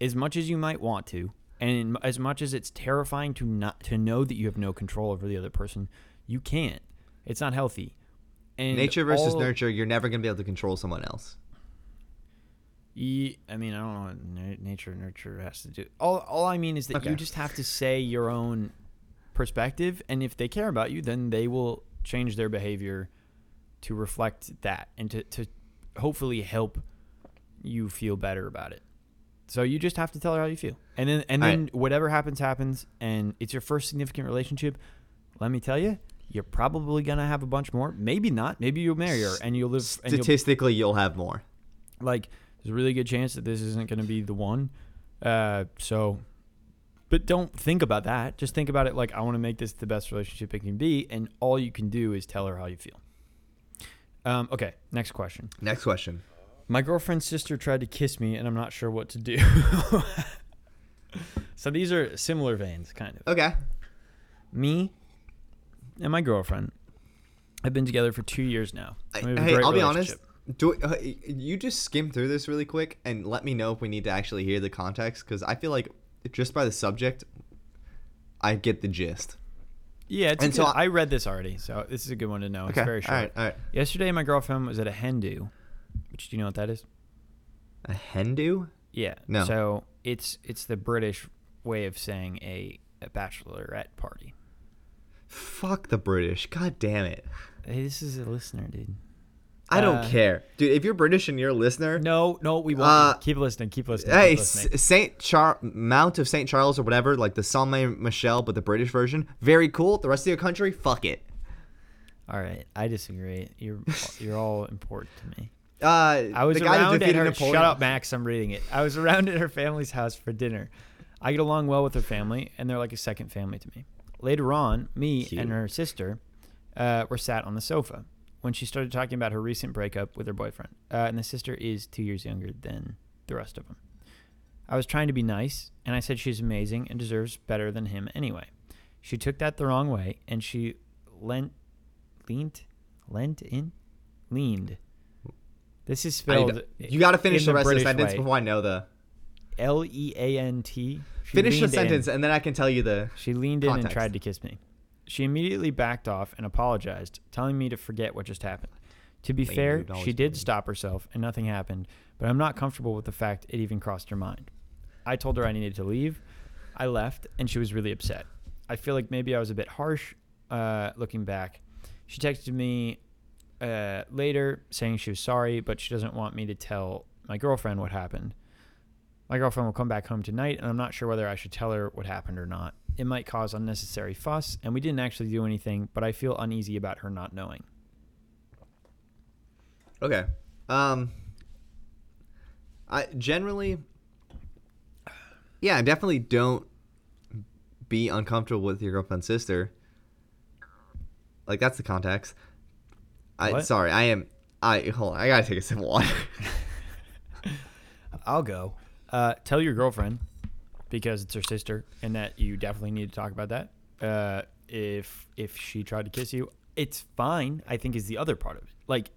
as much as you might want to. And as much as it's terrifying to not to know that you have no control over the other person, you can't. It's not healthy. And nature versus all, nurture, you're never going to be able to control someone else. You, I mean, I don't know what nature and nurture has to do. All all I mean is that okay. you just have to say your own perspective, and if they care about you, then they will change their behavior to reflect that and to, to hopefully help you feel better about it. So you just have to tell her how you feel. And then and then right. whatever happens, happens. And it's your first significant relationship. Let me tell you, you're probably going to have a bunch more. Maybe not. Maybe you'll marry her and you'll live. Statistically, and you'll, you'll have more. Like, there's a really good chance that this isn't going to be the one. Uh, so, but don't think about that. Just think about it like, I want to make this the best relationship it can be. And all you can do is tell her how you feel. Um, okay, next question. Next question. My girlfriend's sister tried to kiss me, and I'm not sure what to do. So these are similar veins, kind of. Okay. Me and my girlfriend have been together for two years now. I, hey, I'll be honest. Do we, uh, you just skim through this really quick and let me know if we need to actually hear the context, because I feel like just by the subject, I get the gist. Yeah, it's and so I, I read this already, so this is a good one to know. Okay. It's very short. All right, all right. Yesterday, my girlfriend was at a hen do. Which, do you know what that is? A hen do? Yeah. No. So it's it's the British way of saying a, a bachelorette party. Fuck the British. God damn it. Hey, this is a listener, dude. I uh, don't care. Dude, if you're British and you're a listener. No, no, we won't. Uh, keep listening. Keep listening. Keep hey, listening. Saint Char- Mount of Saint Charles or whatever, like the Saint Michel, but the British version. Very cool. The rest of your country, fuck it. All right. I disagree. You're You're all important to me. Uh, I was the guy around at her. Napoleon. Shut up, Max. I'm reading it. I was around at her family's house for dinner. I get along well with her family, and they're like a second family to me. Later on, me Cute. and her sister uh, were sat on the sofa when she started talking about her recent breakup with her boyfriend. Uh, and the sister is two years younger than the rest of them. I was trying to be nice, and I said she's amazing and deserves better than him anyway. She took that the wrong way, and she lent, leaned, leaned in, leaned. This is spelled. You got to finish the rest British of the sentence way. Before I know the. L E A N T. Finish the sentence in. And then I can tell you the. She leaned context. In and tried to kiss me. She immediately backed off and apologized, telling me to forget what just happened. To be Lady fair, she did me. stop herself and nothing happened, but I'm not comfortable with the fact it even crossed her mind. I told her I needed to leave. I left, and she was really upset. I feel like maybe I was a bit harsh uh, looking back. She texted me. Uh, later saying she was sorry, but she doesn't want me to tell my girlfriend what happened. My girlfriend will come back home tonight, and I'm not sure whether I should tell her what happened or not. It might cause unnecessary fuss, and we didn't actually do anything, but I feel uneasy about her not knowing. Okay. Um, I generally, yeah, I definitely don't be uncomfortable with your girlfriend's sister. Like, that's the context. I, sorry, I am. I hold on. I gotta take a sip of water. I'll go. Uh, tell your girlfriend, because it's her sister, and that you definitely need to talk about that. Uh, if if she tried to kiss you, it's fine, I think, is the other part of it. Like,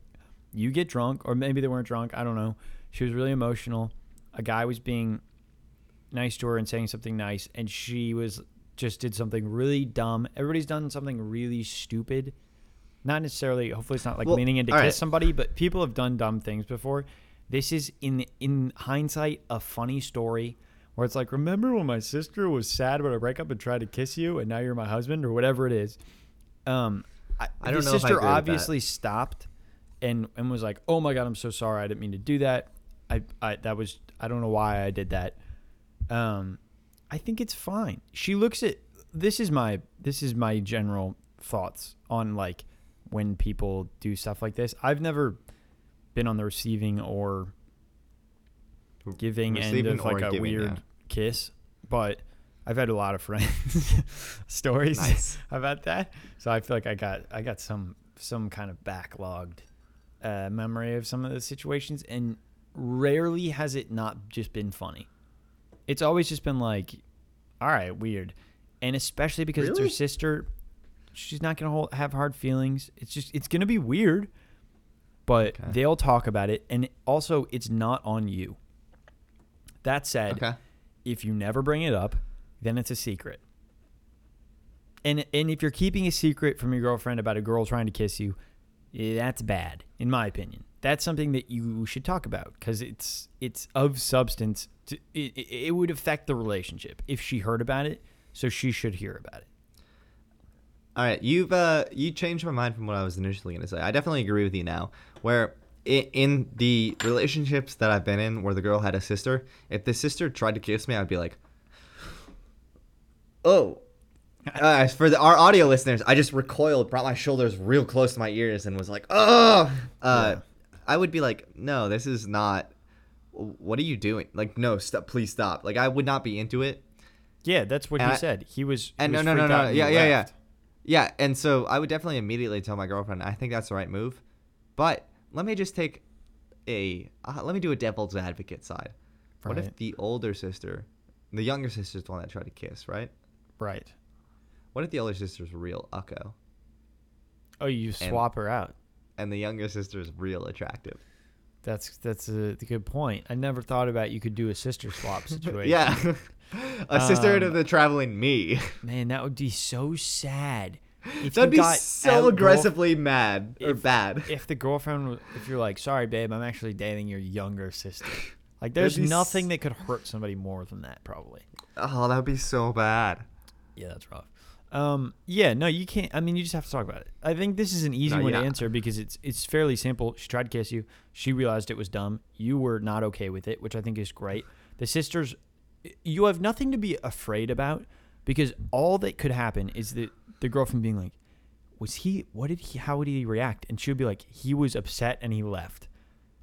you get drunk, or maybe they weren't drunk, I don't know. She was really emotional. A guy was being nice to her and saying something nice, and she was just did something really dumb. Everybody's done something really stupid. Not necessarily, hopefully it's not like well, leaning in to kiss right. somebody, but people have done dumb things before. This is, in in hindsight, a funny story where it's like, remember when my sister was sad about a breakup and tried to kiss you, and now you're my husband, or whatever it is. Um, I, I don't know. His sister obviously stopped and, and was like, oh my God, I'm so sorry. I didn't mean to do that. I, I that was, I don't know why I did that. Um, I think it's fine. She looks at, this is my, this is my general thoughts on like when people do stuff like this. I've never been on the receiving or giving receiving end of like a giving, weird yeah. kiss, but I've had a lot of friends stories nice. about that. So I feel like I got, I got some, some kind of backlogged uh, memory of some of the situations, and rarely has it not just been funny. It's always just been like, all right, weird. And especially because really? it's her sister, she's not going to have hard feelings. It's just, it's going to be weird, but okay. they'll talk about it. And also, it's not on you. That said, okay. if you never bring it up, then it's a secret. And and if you're keeping a secret from your girlfriend about a girl trying to kiss you, that's bad, in my opinion. That's something that you should talk about, because it's it's of substance. To, it, it would affect the relationship if she heard about it, so she should hear about it. All right, you've uh, you changed my mind from what I was initially going to say. I definitely agree with you now, where it, in the relationships that I've been in where the girl had a sister, if the sister tried to kiss me, I'd be like, oh. Uh, for the, our audio listeners, I just recoiled, brought my shoulders real close to my ears, and was like, oh. Uh, yeah. I would be like, no, this is not. What are you doing? Like, no, stop! Please stop! Like, I would not be into it. Yeah, that's what and he I, said. He was. He and was no, no, no, no. Yeah, yeah, left. yeah, yeah. And so I would definitely immediately tell my girlfriend, I think that's the right move. But let me just take a uh, let me do a devil's advocate side. Right. What if the older sister, the younger sister's the one that tried to kiss, right? Right. What if the older sister's real ucko? Oh, you swap and, her out. And the younger sister's real attractive. That's that's a, a good point. I never thought about you could do a sister swap situation. yeah. a sister um, to the traveling me. Man, that would be so sad. If That'd be so aggressively girl- mad or if, bad. If the girlfriend, if you're like, sorry, babe, I'm actually dating your younger sister. Like, there's nothing s- that could hurt somebody more than that, probably. Oh, that would be so bad. Yeah, that's rough. Um, yeah, no, you can't. I mean, you just have to talk about it. I think this is an easy no, one yeah. to answer because it's it's fairly simple. She tried to kiss you. She realized it was dumb. You were not okay with it, which I think is great. The sisters, you have nothing to be afraid about because all that could happen is that the girlfriend being like, was he, what did he, how would he react? And she would be like, he was upset and he left.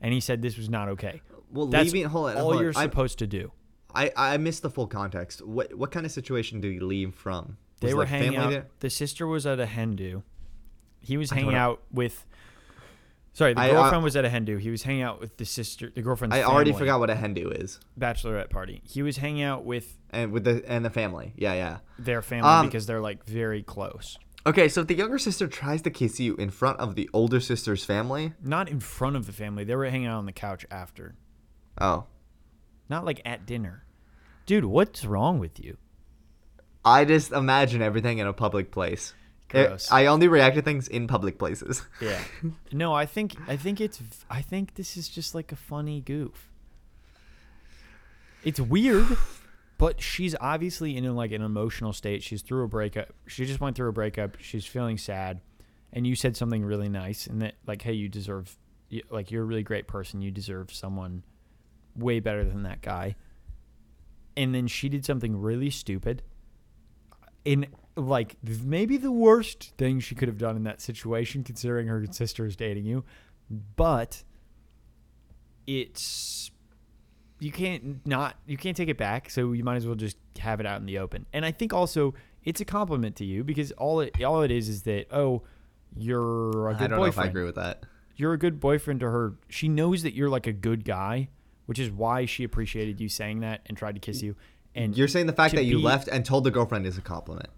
And he said this was not okay. Well, That's leaving, hold on, all hold you're on. supposed I, to do. I, I missed the full context. What, what kind of situation do you leave from? They were hanging out. There? The sister was at a Hindu. He was hanging out with. Sorry, the I, girlfriend I, was at a Hindu. He was hanging out with the sister, the girlfriend's. I family. already forgot what a Hindu is. Bachelorette party. He was hanging out with and with the and the family. Yeah, yeah. Their family um, because they're like very close. Okay, so if the younger sister tries to kiss you in front of the older sister's family, not in front of the family. They were hanging out on the couch after. Oh. Not like at dinner, dude. What's wrong with you? I just imagine everything in a public place. Gross. It, I only react to things in public places. Yeah. No, I think I think it's I think this is just like a funny goof. It's weird, but she's obviously in a, like an emotional state. She's through a breakup. She just went through a breakup. She's feeling sad, and you said something really nice, and that like, hey, you deserve, like you're a really great person. You deserve someone way better than that guy. And then she did something really stupid. In like maybe the worst thing she could have done in that situation, considering her sister is dating you, but it's you can't not you can't take it back. So you might as well just have it out in the open. And I think also it's a compliment to you because all it all it is is that oh, you're a good boyfriend. I don't boyfriend. know if I agree with that. You're a good boyfriend to her. She knows that you're like a good guy, which is why she appreciated you saying that and tried to kiss you. And you're saying the fact that you be, left and told the girlfriend is a compliment.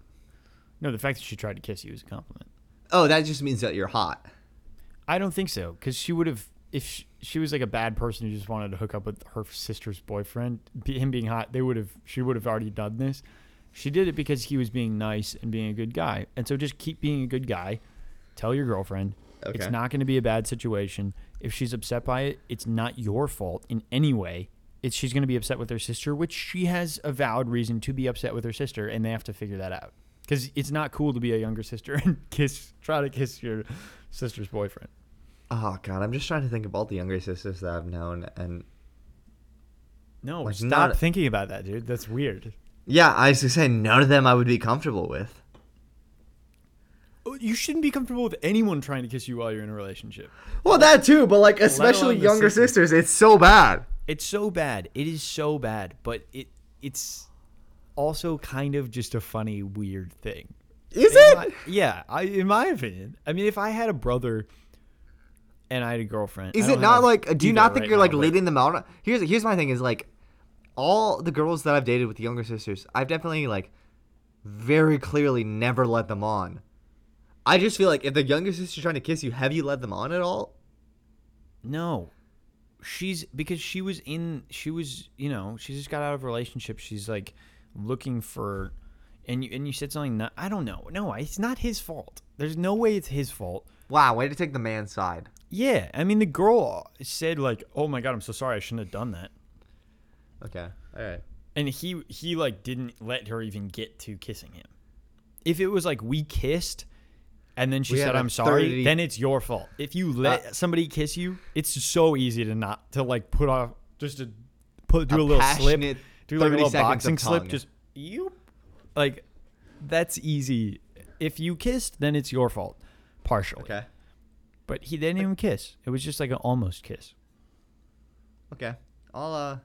No, the fact that she tried to kiss you is a compliment. Oh, that just means that you're hot. I don't think so, because she would have, if she, she was like a bad person who just wanted to hook up with her sister's boyfriend, be, him being hot, they would have, she would have already done this. She did it because he was being nice and being a good guy. And so just keep being a good guy. Tell your girlfriend. Okay. It's not going to be a bad situation. If she's upset by it, it's not your fault in any way. It's she's going to be upset with her sister, which she has a valid reason to be upset with her sister, and they have to figure that out. Because it's not cool to be a younger sister and kiss, try to kiss your sister's boyfriend. Oh, God. I'm just trying to think of all the younger sisters that I've known. And no, like, stop not, thinking about that, dude. That's weird. Yeah, I was going to say, none of them I would be comfortable with. You shouldn't be comfortable with anyone trying to kiss you while you're in a relationship. Well, that too, but like especially younger sister. sisters, it's so bad. It's so bad. It is so bad, but it it's also kind of just a funny, weird thing. Is in it? My, yeah, I, in my opinion. I mean, if I had a brother and I had a girlfriend. Is it not like, do you not think right you're now, like leading them out? Here's here's my thing is like all the girls that I've dated with the younger sisters, I've definitely like very clearly never let them on. I just feel like if the younger sister's trying to kiss you, have you led them on at all? No. She's because she was in she was, you know, she just got out of a relationship. She's like looking for and you and you said something not, I don't know. No, it's not his fault. There's no way it's his fault. Wow, way to take the man's side. Yeah. I mean the girl said like, "Oh my God, I'm so sorry. I shouldn't have done that." Okay. All right. And he he like didn't let her even get to kissing him. If it was like we kissed and then she we said, I'm sorry, thirty then it's your fault. If you let uh, somebody kiss you, it's so easy to not, to like put off, just to put do a, a little slip, do like a little boxing slip, just, you, like, that's easy. If you kissed, then it's your fault, partially. Okay. But he didn't even kiss. It was just like an almost kiss. Okay. I'll, uh,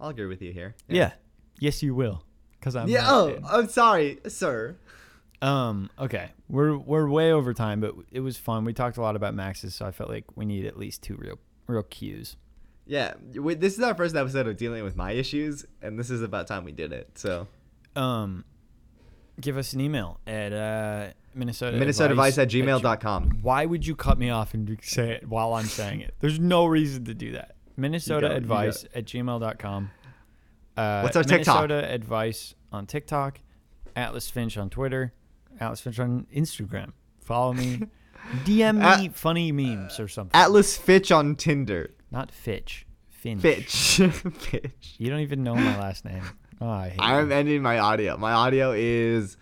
I'll agree with you here. Yeah. yeah. Yes, you will. Because I'm Yeah, oh, dude. I'm sorry, sir. Um, okay. We're we're way over time, but it was fun. We talked a lot about Max's, so I felt like we need at least two real real cues. Yeah. We, this is our first episode of dealing with my issues, and this is about time we did it. So um give us an email at uh Minnesota Minnesota Advice at gmail dot com. Why would you cut me off and say it while I'm saying it? There's no reason to do that. Minnesota Advice at gmail dot com. Uh What's our TikTok? Minnesota Advice on TikTok, Atlas Finch on Twitter. Atlas Finch on Instagram. Follow me. D M At, me funny memes or something. Atlas Fitch on Tinder. Not Fitch. Finch. Fitch. Fitch. You don't even know my last name. Oh, I hate it. I'm ending my audio. My audio is...